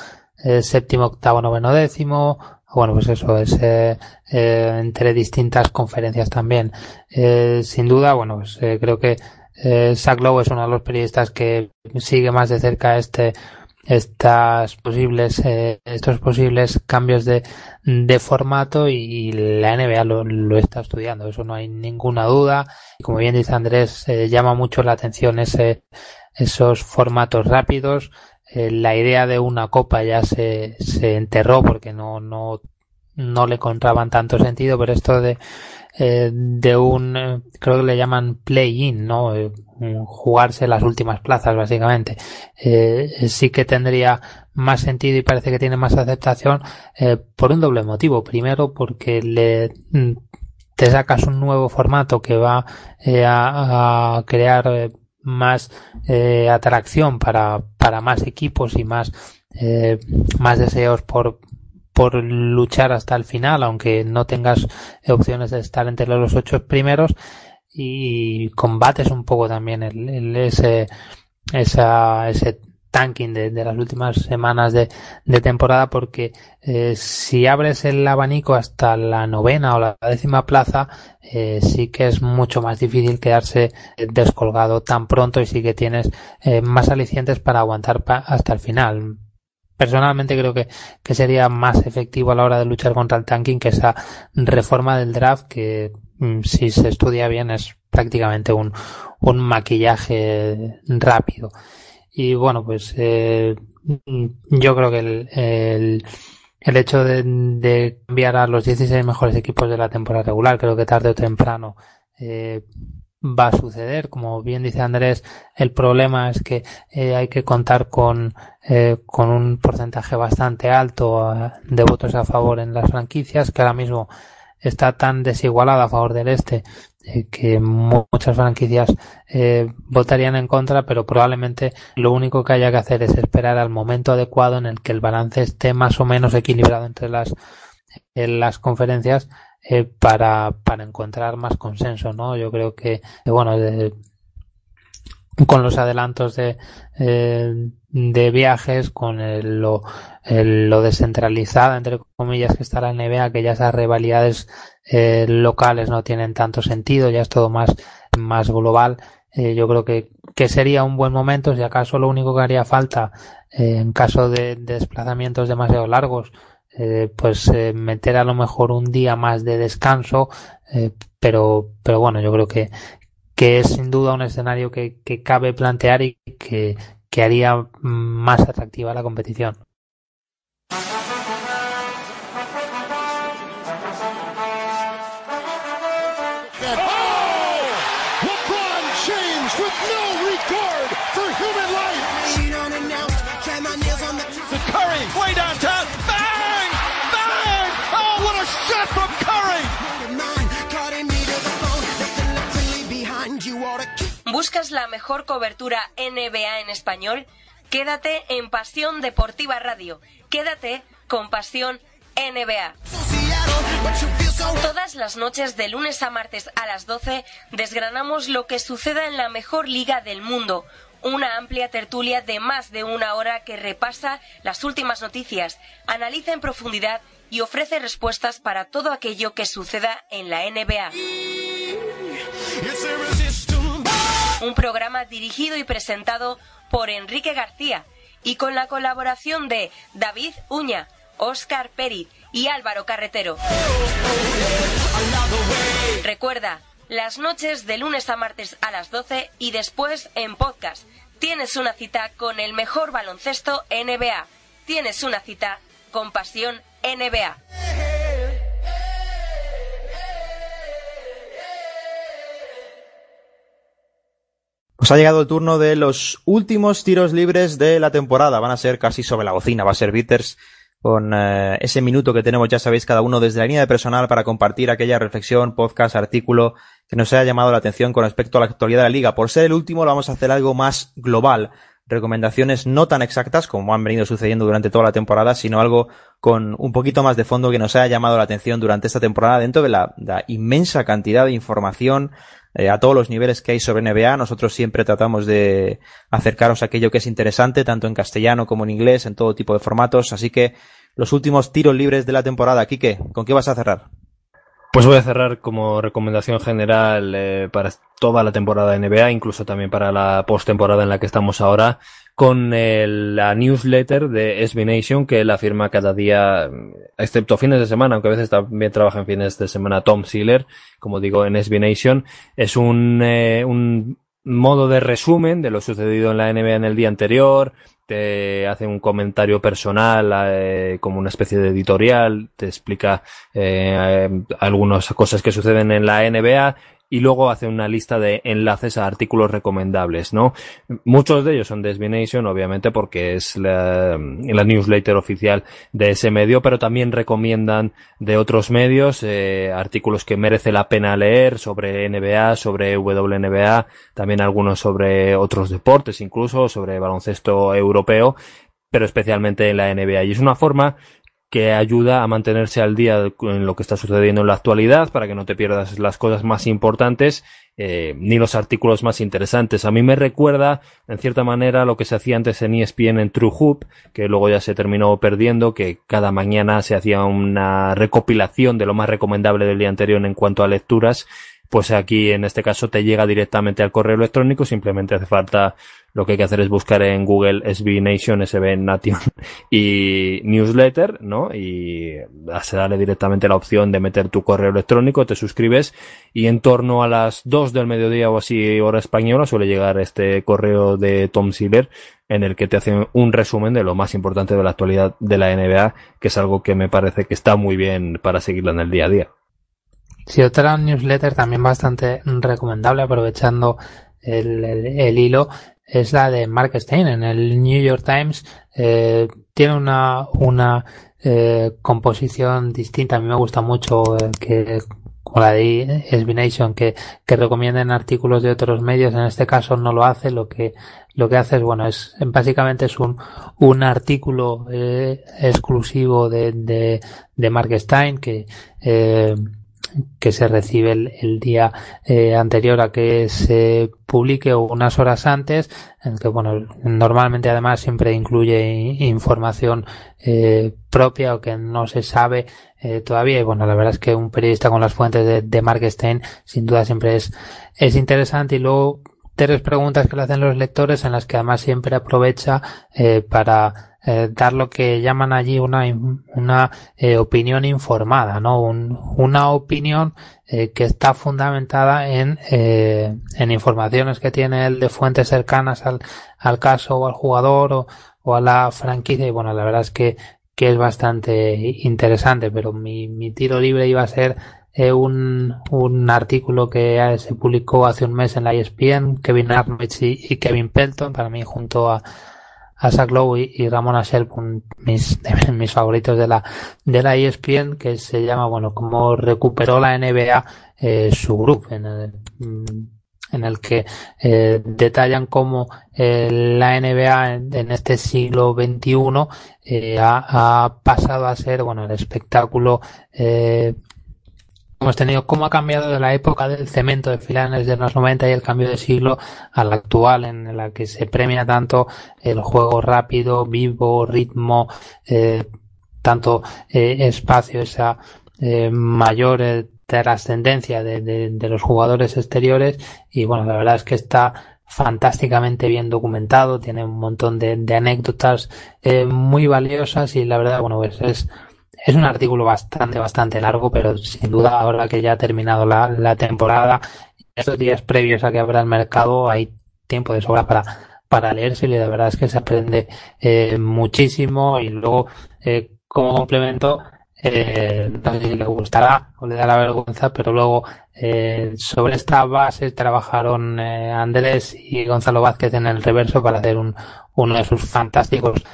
séptimo, octavo, noveno, décimo, bueno, pues eso es entre distintas conferencias también. Sin duda, bueno, pues creo que Zach Lowe es uno de los periodistas que sigue más de cerca estos posibles cambios de formato, y la NBA lo está estudiando, eso no hay ninguna duda. Y como bien dice Andrés, llama mucho la atención esos formatos rápidos. La idea de una copa ya se enterró porque no le encontraban tanto sentido, pero esto de un, creo que le llaman play-in, ¿no? Jugarse las últimas plazas, básicamente. Sí que tendría más sentido y parece que tiene más aceptación, por un doble motivo. Primero, porque te sacas un nuevo formato que va a crear más atracción para más equipos y más deseos por luchar hasta el final, aunque no tengas opciones de estar entre los 8 primeros, y combates un poco también ese ese tanking de las últimas semanas de temporada, porque si abres el abanico hasta la novena o la décima plaza, sí que es mucho más difícil quedarse descolgado tan pronto, y sí que tienes más alicientes para aguantar hasta el final. Personalmente creo que sería más efectivo a la hora de luchar contra el tanking que esa reforma del draft, que si se estudia bien es prácticamente un maquillaje rápido. Y bueno, pues yo creo que el hecho de cambiar a los 16 mejores equipos de la temporada regular, creo que tarde o temprano va a suceder. Como bien dice Andrés, el problema es que hay que contar con un porcentaje bastante alto de votos a favor en las franquicias, que ahora mismo está tan desigualada a favor del este que muchas franquicias votarían en contra, pero probablemente lo único que haya que hacer es esperar al momento adecuado en el que el balance esté más o menos equilibrado entre las conferencias para encontrar más consenso, ¿no? Yo creo que bueno, con los adelantos de viajes, con lo descentralizada, entre comillas, que está la NBA, que ya esas rivalidades locales no tienen tanto sentido, ya es todo más global. Yo creo que sería un buen momento. Si acaso lo único que haría falta en caso de desplazamientos demasiado largos, pues meter a lo mejor un día más de descanso, pero bueno, yo creo que es sin duda un escenario que cabe plantear y que haría más atractiva la competición. ¿Buscas la mejor cobertura NBA en español? Quédate en Pasión Deportiva Radio. Quédate con Pasión NBA. Todas las noches de lunes a martes a las 12 desgranamos lo que suceda en la mejor liga del mundo. Una amplia tertulia de más de una hora que repasa las últimas noticias, analiza en profundidad y ofrece respuestas para todo aquello que suceda en la NBA. Un programa dirigido y presentado por Enrique García y con la colaboración de David Uña, Óscar Pérez y Álvaro Carretero. Recuerda, las noches de lunes a martes a las 12 y después en podcast. Tienes una cita con el mejor baloncesto NBA. Tienes una cita con Pasión NBA. Pues ha llegado el turno de los últimos tiros libres de la temporada. Van a ser casi sobre la bocina, va a ser Bitters con ese minuto que tenemos, ya sabéis, cada uno desde la línea de personal para compartir aquella reflexión, podcast, artículo que nos haya llamado la atención con respecto a la actualidad de la liga. Por ser el último lo vamos a hacer algo más global. Recomendaciones no tan exactas como han venido sucediendo durante toda la temporada, sino algo con un poquito más de fondo que nos haya llamado la atención durante esta temporada dentro de la inmensa cantidad de información a todos los niveles que hay sobre NBA. Nosotros siempre tratamos de acercaros a aquello que es interesante, tanto en castellano como en inglés, en todo tipo de formatos. Así que los últimos tiros libres de la temporada. Quique, ¿con qué vas a cerrar? Pues voy a cerrar como recomendación general para toda la temporada de NBA, incluso también para la postemporada en la que estamos ahora, con la newsletter de SB Nation, que la firma cada día, excepto fines de semana, aunque a veces también trabaja en fines de semana Tom Siller, como digo, en SB Nation. Es un modo de resumen de lo sucedido en la NBA en el día anterior. Te hace un comentario personal, como una especie de editorial, te explica algunas cosas que suceden en la NBA, y luego hace una lista de enlaces a artículos recomendables, ¿no? Muchos de ellos son de SB Nation, obviamente, porque es la newsletter oficial de ese medio, pero también recomiendan de otros medios artículos que merece la pena leer sobre NBA, sobre WNBA, también algunos sobre otros deportes, incluso sobre baloncesto europeo, pero especialmente en la NBA. Y es una forma que ayuda a mantenerse al día en lo que está sucediendo en la actualidad para que no te pierdas las cosas más importantes ni los artículos más interesantes. A mí me recuerda, en cierta manera, lo que se hacía antes en ESPN en True Hoop, que luego ya se terminó perdiendo, que cada mañana se hacía una recopilación de lo más recomendable del día anterior en cuanto a lecturas. Pues aquí, en este caso, te llega directamente al correo electrónico, simplemente hace falta, lo que hay que hacer es buscar en Google SB Nation, SB Nation y Newsletter, ¿no? Y se dale directamente la opción de meter tu correo electrónico, te suscribes y en torno a las 2 del mediodía o así, hora española, suele llegar este correo de Tom Siller en el que te hace un resumen de lo más importante de la actualidad de la NBA, que es algo que me parece que está muy bien para seguirla en el día a día. Sí, otra newsletter también bastante recomendable, aprovechando el hilo, es la de Mark Stein en el New York Times. Tiene una composición distinta. A mí me gusta mucho que, como la de SB Nation, que recomienden artículos de otros medios. En este caso no lo hace. Lo que hace es, bueno, es básicamente es un artículo exclusivo de Mark Stein que se recibe el día anterior a que se publique o unas horas antes, en que, bueno, normalmente además siempre incluye información propia o que no se sabe todavía. Y bueno, la verdad es que un periodista con las fuentes de Mark Stein sin duda siempre es interesante. Y luego 3 preguntas que le hacen los lectores, en las que además siempre aprovecha para dar lo que llaman allí una opinión informada, ¿no? Una opinión que está fundamentada en informaciones que tiene él de fuentes cercanas al caso o al jugador o a la franquicia. Y bueno, la verdad es que es bastante interesante, pero mi tiro libre iba a ser un artículo que se publicó hace un mes en la ESPN, Kevin Arnovich y Kevin Pelton, para mí junto a Zach Lowe y Ramona Shelp, mis favoritos de la ESPN, que se llama, bueno, cómo recuperó la NBA su grupo, en el que detallan cómo la NBA en este siglo XXI ha pasado a ser, bueno, el espectáculo hemos tenido, cómo ha cambiado de la época del cemento de finales de los 90 y el cambio de siglo al actual, en la que se premia tanto el juego rápido, vivo, ritmo, tanto espacio, esa mayor trascendencia de los jugadores exteriores. Y bueno, la verdad es que está fantásticamente bien documentado, tiene un montón de anécdotas muy valiosas. Y la verdad, bueno, pues es un artículo bastante largo, pero sin duda ahora que ya ha terminado la temporada, estos días previos a que abra el mercado, hay tiempo de sobra para leerse, y la verdad es que se aprende muchísimo. Y luego, como complemento, no sé si le gustará o le da la vergüenza, pero luego sobre esta base trabajaron Andrés y Gonzalo Vázquez en el reverso para hacer uno de sus fantásticos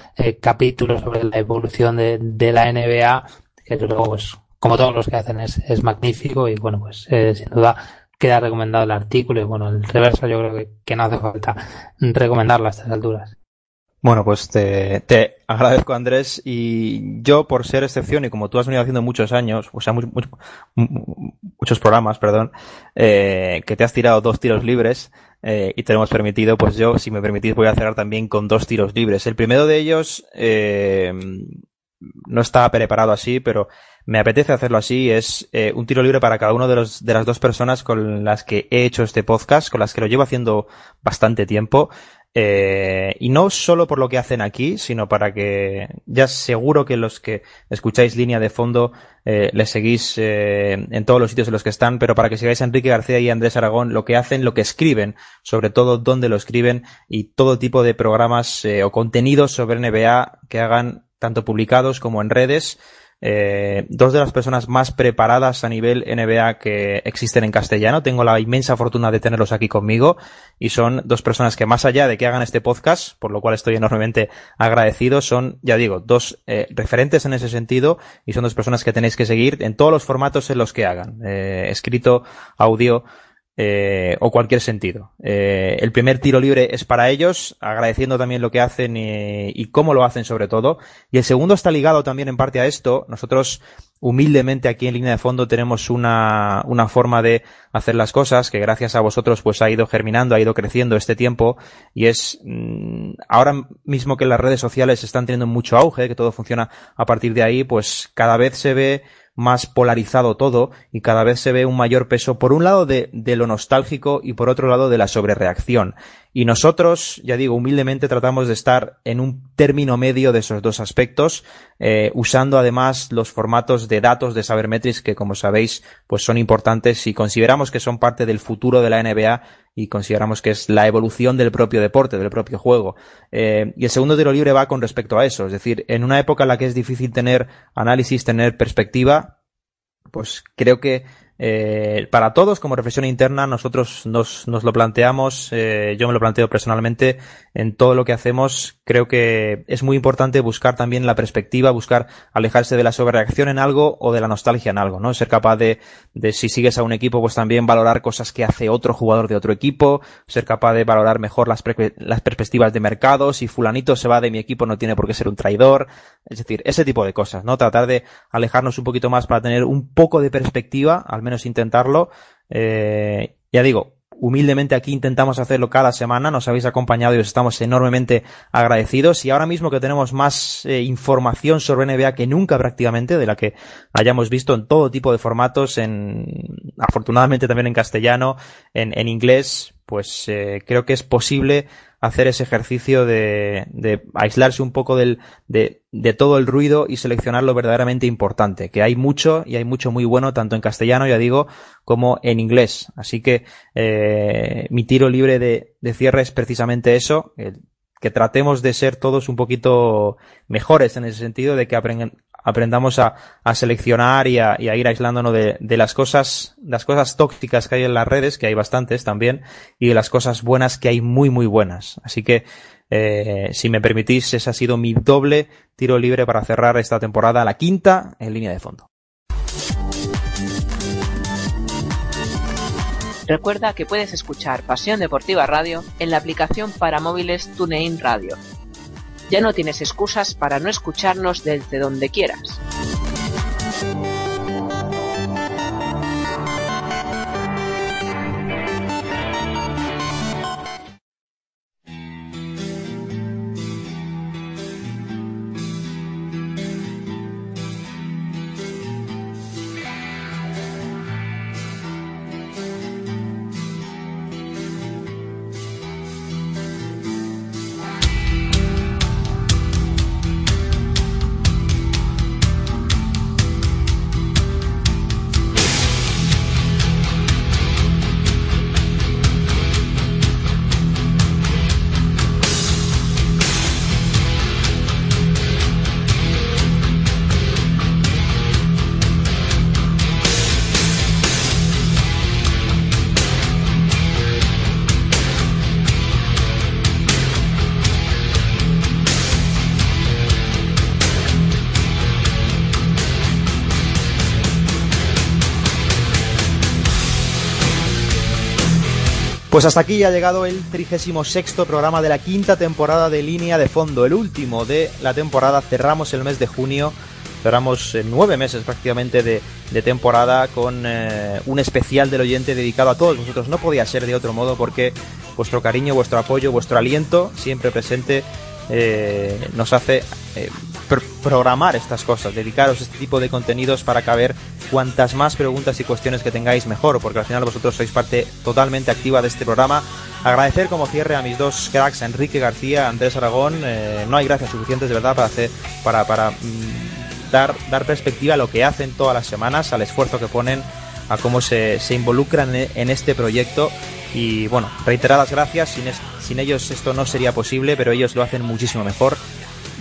capítulos sobre la evolución de la NBA, que luego, pues, como todos los que hacen, es magnífico. Y bueno, pues sin duda queda recomendado el artículo. Y bueno, el reverso yo creo que no hace falta recomendarlo a estas alturas. Bueno, pues te agradezco, Andrés, y yo, por ser excepción, y como tú has venido haciendo muchos años, o sea, muchos programas, perdón, que te has tirado 2 tiros libres, y te lo hemos permitido, pues yo, si me permitís, voy a cerrar también con 2 tiros libres. El primero de ellos, no estaba preparado así, pero me apetece hacerlo así. Es un tiro libre para cada uno de las 2 personas con las que he hecho este podcast, con las que lo llevo haciendo bastante tiempo. Y no solo por lo que hacen aquí, sino para que, ya seguro que los que escucháis Línea de Fondo les seguís en todos los sitios en los que están, pero para que sigáis a Enrique García y a Andrés Aragón, lo que hacen, lo que escriben, sobre todo dónde lo escriben, y todo tipo de programas o contenidos sobre NBA que hagan, tanto publicados como en redes. 2 de las personas más preparadas a nivel NBA que existen en castellano. Tengo la inmensa fortuna de tenerlos aquí conmigo, y son 2 personas que, más allá de que hagan este podcast, por lo cual estoy enormemente agradecido, son, ya digo, 2 referentes en ese sentido, y son 2 personas que tenéis que seguir en todos los formatos en los que hagan, escrito, audio o cualquier sentido. El primer tiro libre es para ellos, agradeciendo también lo que hacen y cómo lo hacen sobre todo, y el segundo está ligado también en parte a esto. Nosotros humildemente aquí en Línea de Fondo tenemos una forma de hacer las cosas que gracias a vosotros pues ha ido germinando, ha ido creciendo este tiempo, y es ahora mismo que las redes sociales están teniendo mucho auge, que todo funciona a partir de ahí, pues cada vez se ve más polarizado todo y cada vez se ve un mayor peso, por un lado de lo nostálgico y por otro lado de la sobrereacción. Y nosotros, ya digo, humildemente tratamos de estar en un término medio de esos dos aspectos, usando además los formatos de datos de Sabermetrics que, como sabéis, pues son importantes y consideramos que son parte del futuro de la NBA y consideramos que es la evolución del propio deporte, del propio juego. Y el segundo tiro libre va con respecto a eso, es decir, en una época en la que es difícil tener análisis, tener perspectiva, pues creo que para todos, como reflexión interna, nosotros nos lo planteamos, yo me lo planteo personalmente en todo lo que hacemos. Creo que es muy importante buscar también la perspectiva, buscar alejarse de la sobrereacción en algo o de la nostalgia en algo, ¿no? Ser capaz de si sigues a un equipo, pues también valorar cosas que hace otro jugador de otro equipo, ser capaz de valorar mejor las perspectivas de mercado. Si fulanito se va de mi equipo, no tiene por qué ser un traidor. Es decir, ese tipo de cosas, ¿no? Tratar de alejarnos un poquito más para tener un poco de perspectiva, al menos intentarlo. Ya digo, humildemente aquí intentamos hacerlo cada semana, nos habéis acompañado y os estamos enormemente agradecidos, y ahora mismo que tenemos más información sobre NBA que nunca prácticamente, de la que hayamos visto en todo tipo de formatos, afortunadamente también en castellano, en inglés, pues creo que es posible hacer ese ejercicio de aislarse un poco de todo el ruido y seleccionar lo verdaderamente importante, que hay mucho, y hay mucho muy bueno, tanto en castellano, ya digo, como en inglés. Así que mi tiro libre de cierre es precisamente eso, que tratemos de ser todos un poquito mejores en ese sentido, de que aprendamos a seleccionar y a ir aislándonos de las cosas tóxicas que hay en las redes, que hay bastantes también, y de las cosas buenas, que hay muy, muy buenas. Así que, si me permitís, ese ha sido mi doble tiro libre para cerrar esta temporada, la quinta en Línea de Fondo. Recuerda que puedes escuchar Pasión Deportiva Radio en la aplicación para móviles TuneIn Radio. Ya no tienes excusas para no escucharnos desde donde quieras. Pues hasta aquí ha llegado el 36º programa de la quinta temporada de Línea de Fondo, el último de la temporada. Cerramos el mes de junio, cerramos 9 meses prácticamente de temporada con un especial del oyente dedicado a todos vosotros. No podía ser de otro modo, porque vuestro cariño, vuestro apoyo, vuestro aliento siempre presente nos hace programar estas cosas, dedicaros este tipo de contenidos para caber cuantas más preguntas y cuestiones que tengáis mejor, porque al final vosotros sois parte totalmente activa de este programa. Agradecer como cierre a mis dos cracks, a Enrique García, a Andrés Aragón. No hay gracias suficientes de verdad para dar perspectiva a lo que hacen todas las semanas, al esfuerzo que ponen, a cómo se involucran en este proyecto. Y bueno, reiteradas gracias, sin ellos esto no sería posible, pero ellos lo hacen muchísimo mejor.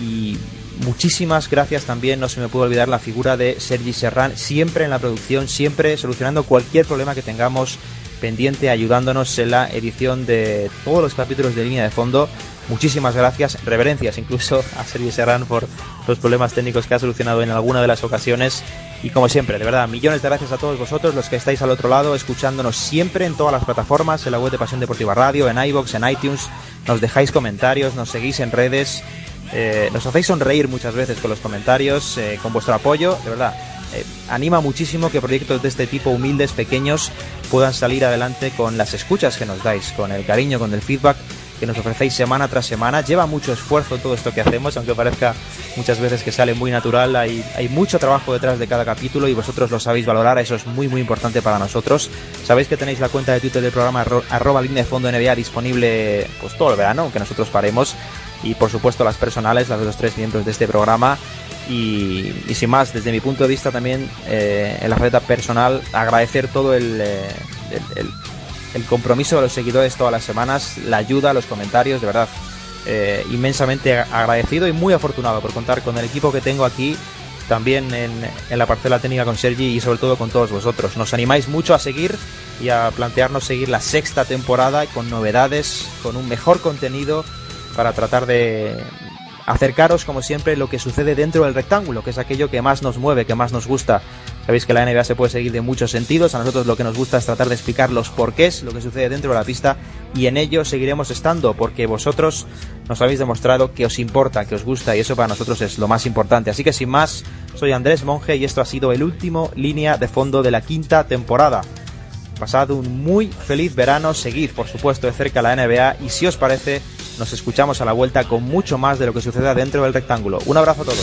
Y muchísimas gracias también, no se me puede olvidar la figura de Sergi Serrán, siempre en la producción, siempre solucionando cualquier problema que tengamos pendiente, ayudándonos en la edición de todos los capítulos de Línea de Fondo. Muchísimas gracias, reverencias incluso a Sergi Serrán por los problemas técnicos que ha solucionado en alguna de las ocasiones. Y como siempre, de verdad, millones de gracias a todos vosotros los que estáis al otro lado, escuchándonos siempre en todas las plataformas, en la web de Pasión Deportiva Radio, en iVoox, en iTunes, nos dejáis comentarios, nos seguís en redes, nos hacéis sonreír muchas veces con los comentarios, con vuestro apoyo, de verdad. Anima muchísimo que proyectos de este tipo, humildes, pequeños, puedan salir adelante con las escuchas que nos dais, con el cariño, con el feedback que nos ofrecéis semana tras semana. Lleva mucho esfuerzo todo esto que hacemos, aunque parezca muchas veces que sale muy natural, hay mucho trabajo detrás de cada capítulo y vosotros lo sabéis valorar, eso es muy muy importante para nosotros. Sabéis que tenéis la cuenta de Twitter del programa @LíneaDeFondoNBA disponible pues todo el verano, aunque nosotros paremos, y por supuesto las personales, las de los tres miembros de este programa. Y sin más, desde mi punto de vista también, en la faceta personal, agradecer todo el compromiso de los seguidores todas las semanas, la ayuda, los comentarios, de verdad, inmensamente agradecido y muy afortunado por contar con el equipo que tengo aquí, también en la parcela técnica con Sergi y sobre todo con todos vosotros. Nos animáis mucho a seguir y a plantearnos seguir la 6ª temporada con novedades, con un mejor contenido para tratar de acercaros, como siempre, lo que sucede dentro del rectángulo, que es aquello que más nos mueve, que más nos gusta. Sabéis que la NBA se puede seguir de muchos sentidos. A nosotros lo que nos gusta es tratar de explicar los porqués, lo que sucede dentro de la pista, y en ello seguiremos estando, porque vosotros nos habéis demostrado que os importa, que os gusta, y eso para nosotros es lo más importante. Así que sin más, soy Andrés Monje y esto ha sido el último Línea de Fondo de la 5ª temporada. Pasad un muy feliz verano, seguid por supuesto de cerca la NBA y si os parece nos escuchamos a la vuelta con mucho más de lo que suceda dentro del rectángulo. Un abrazo a todos.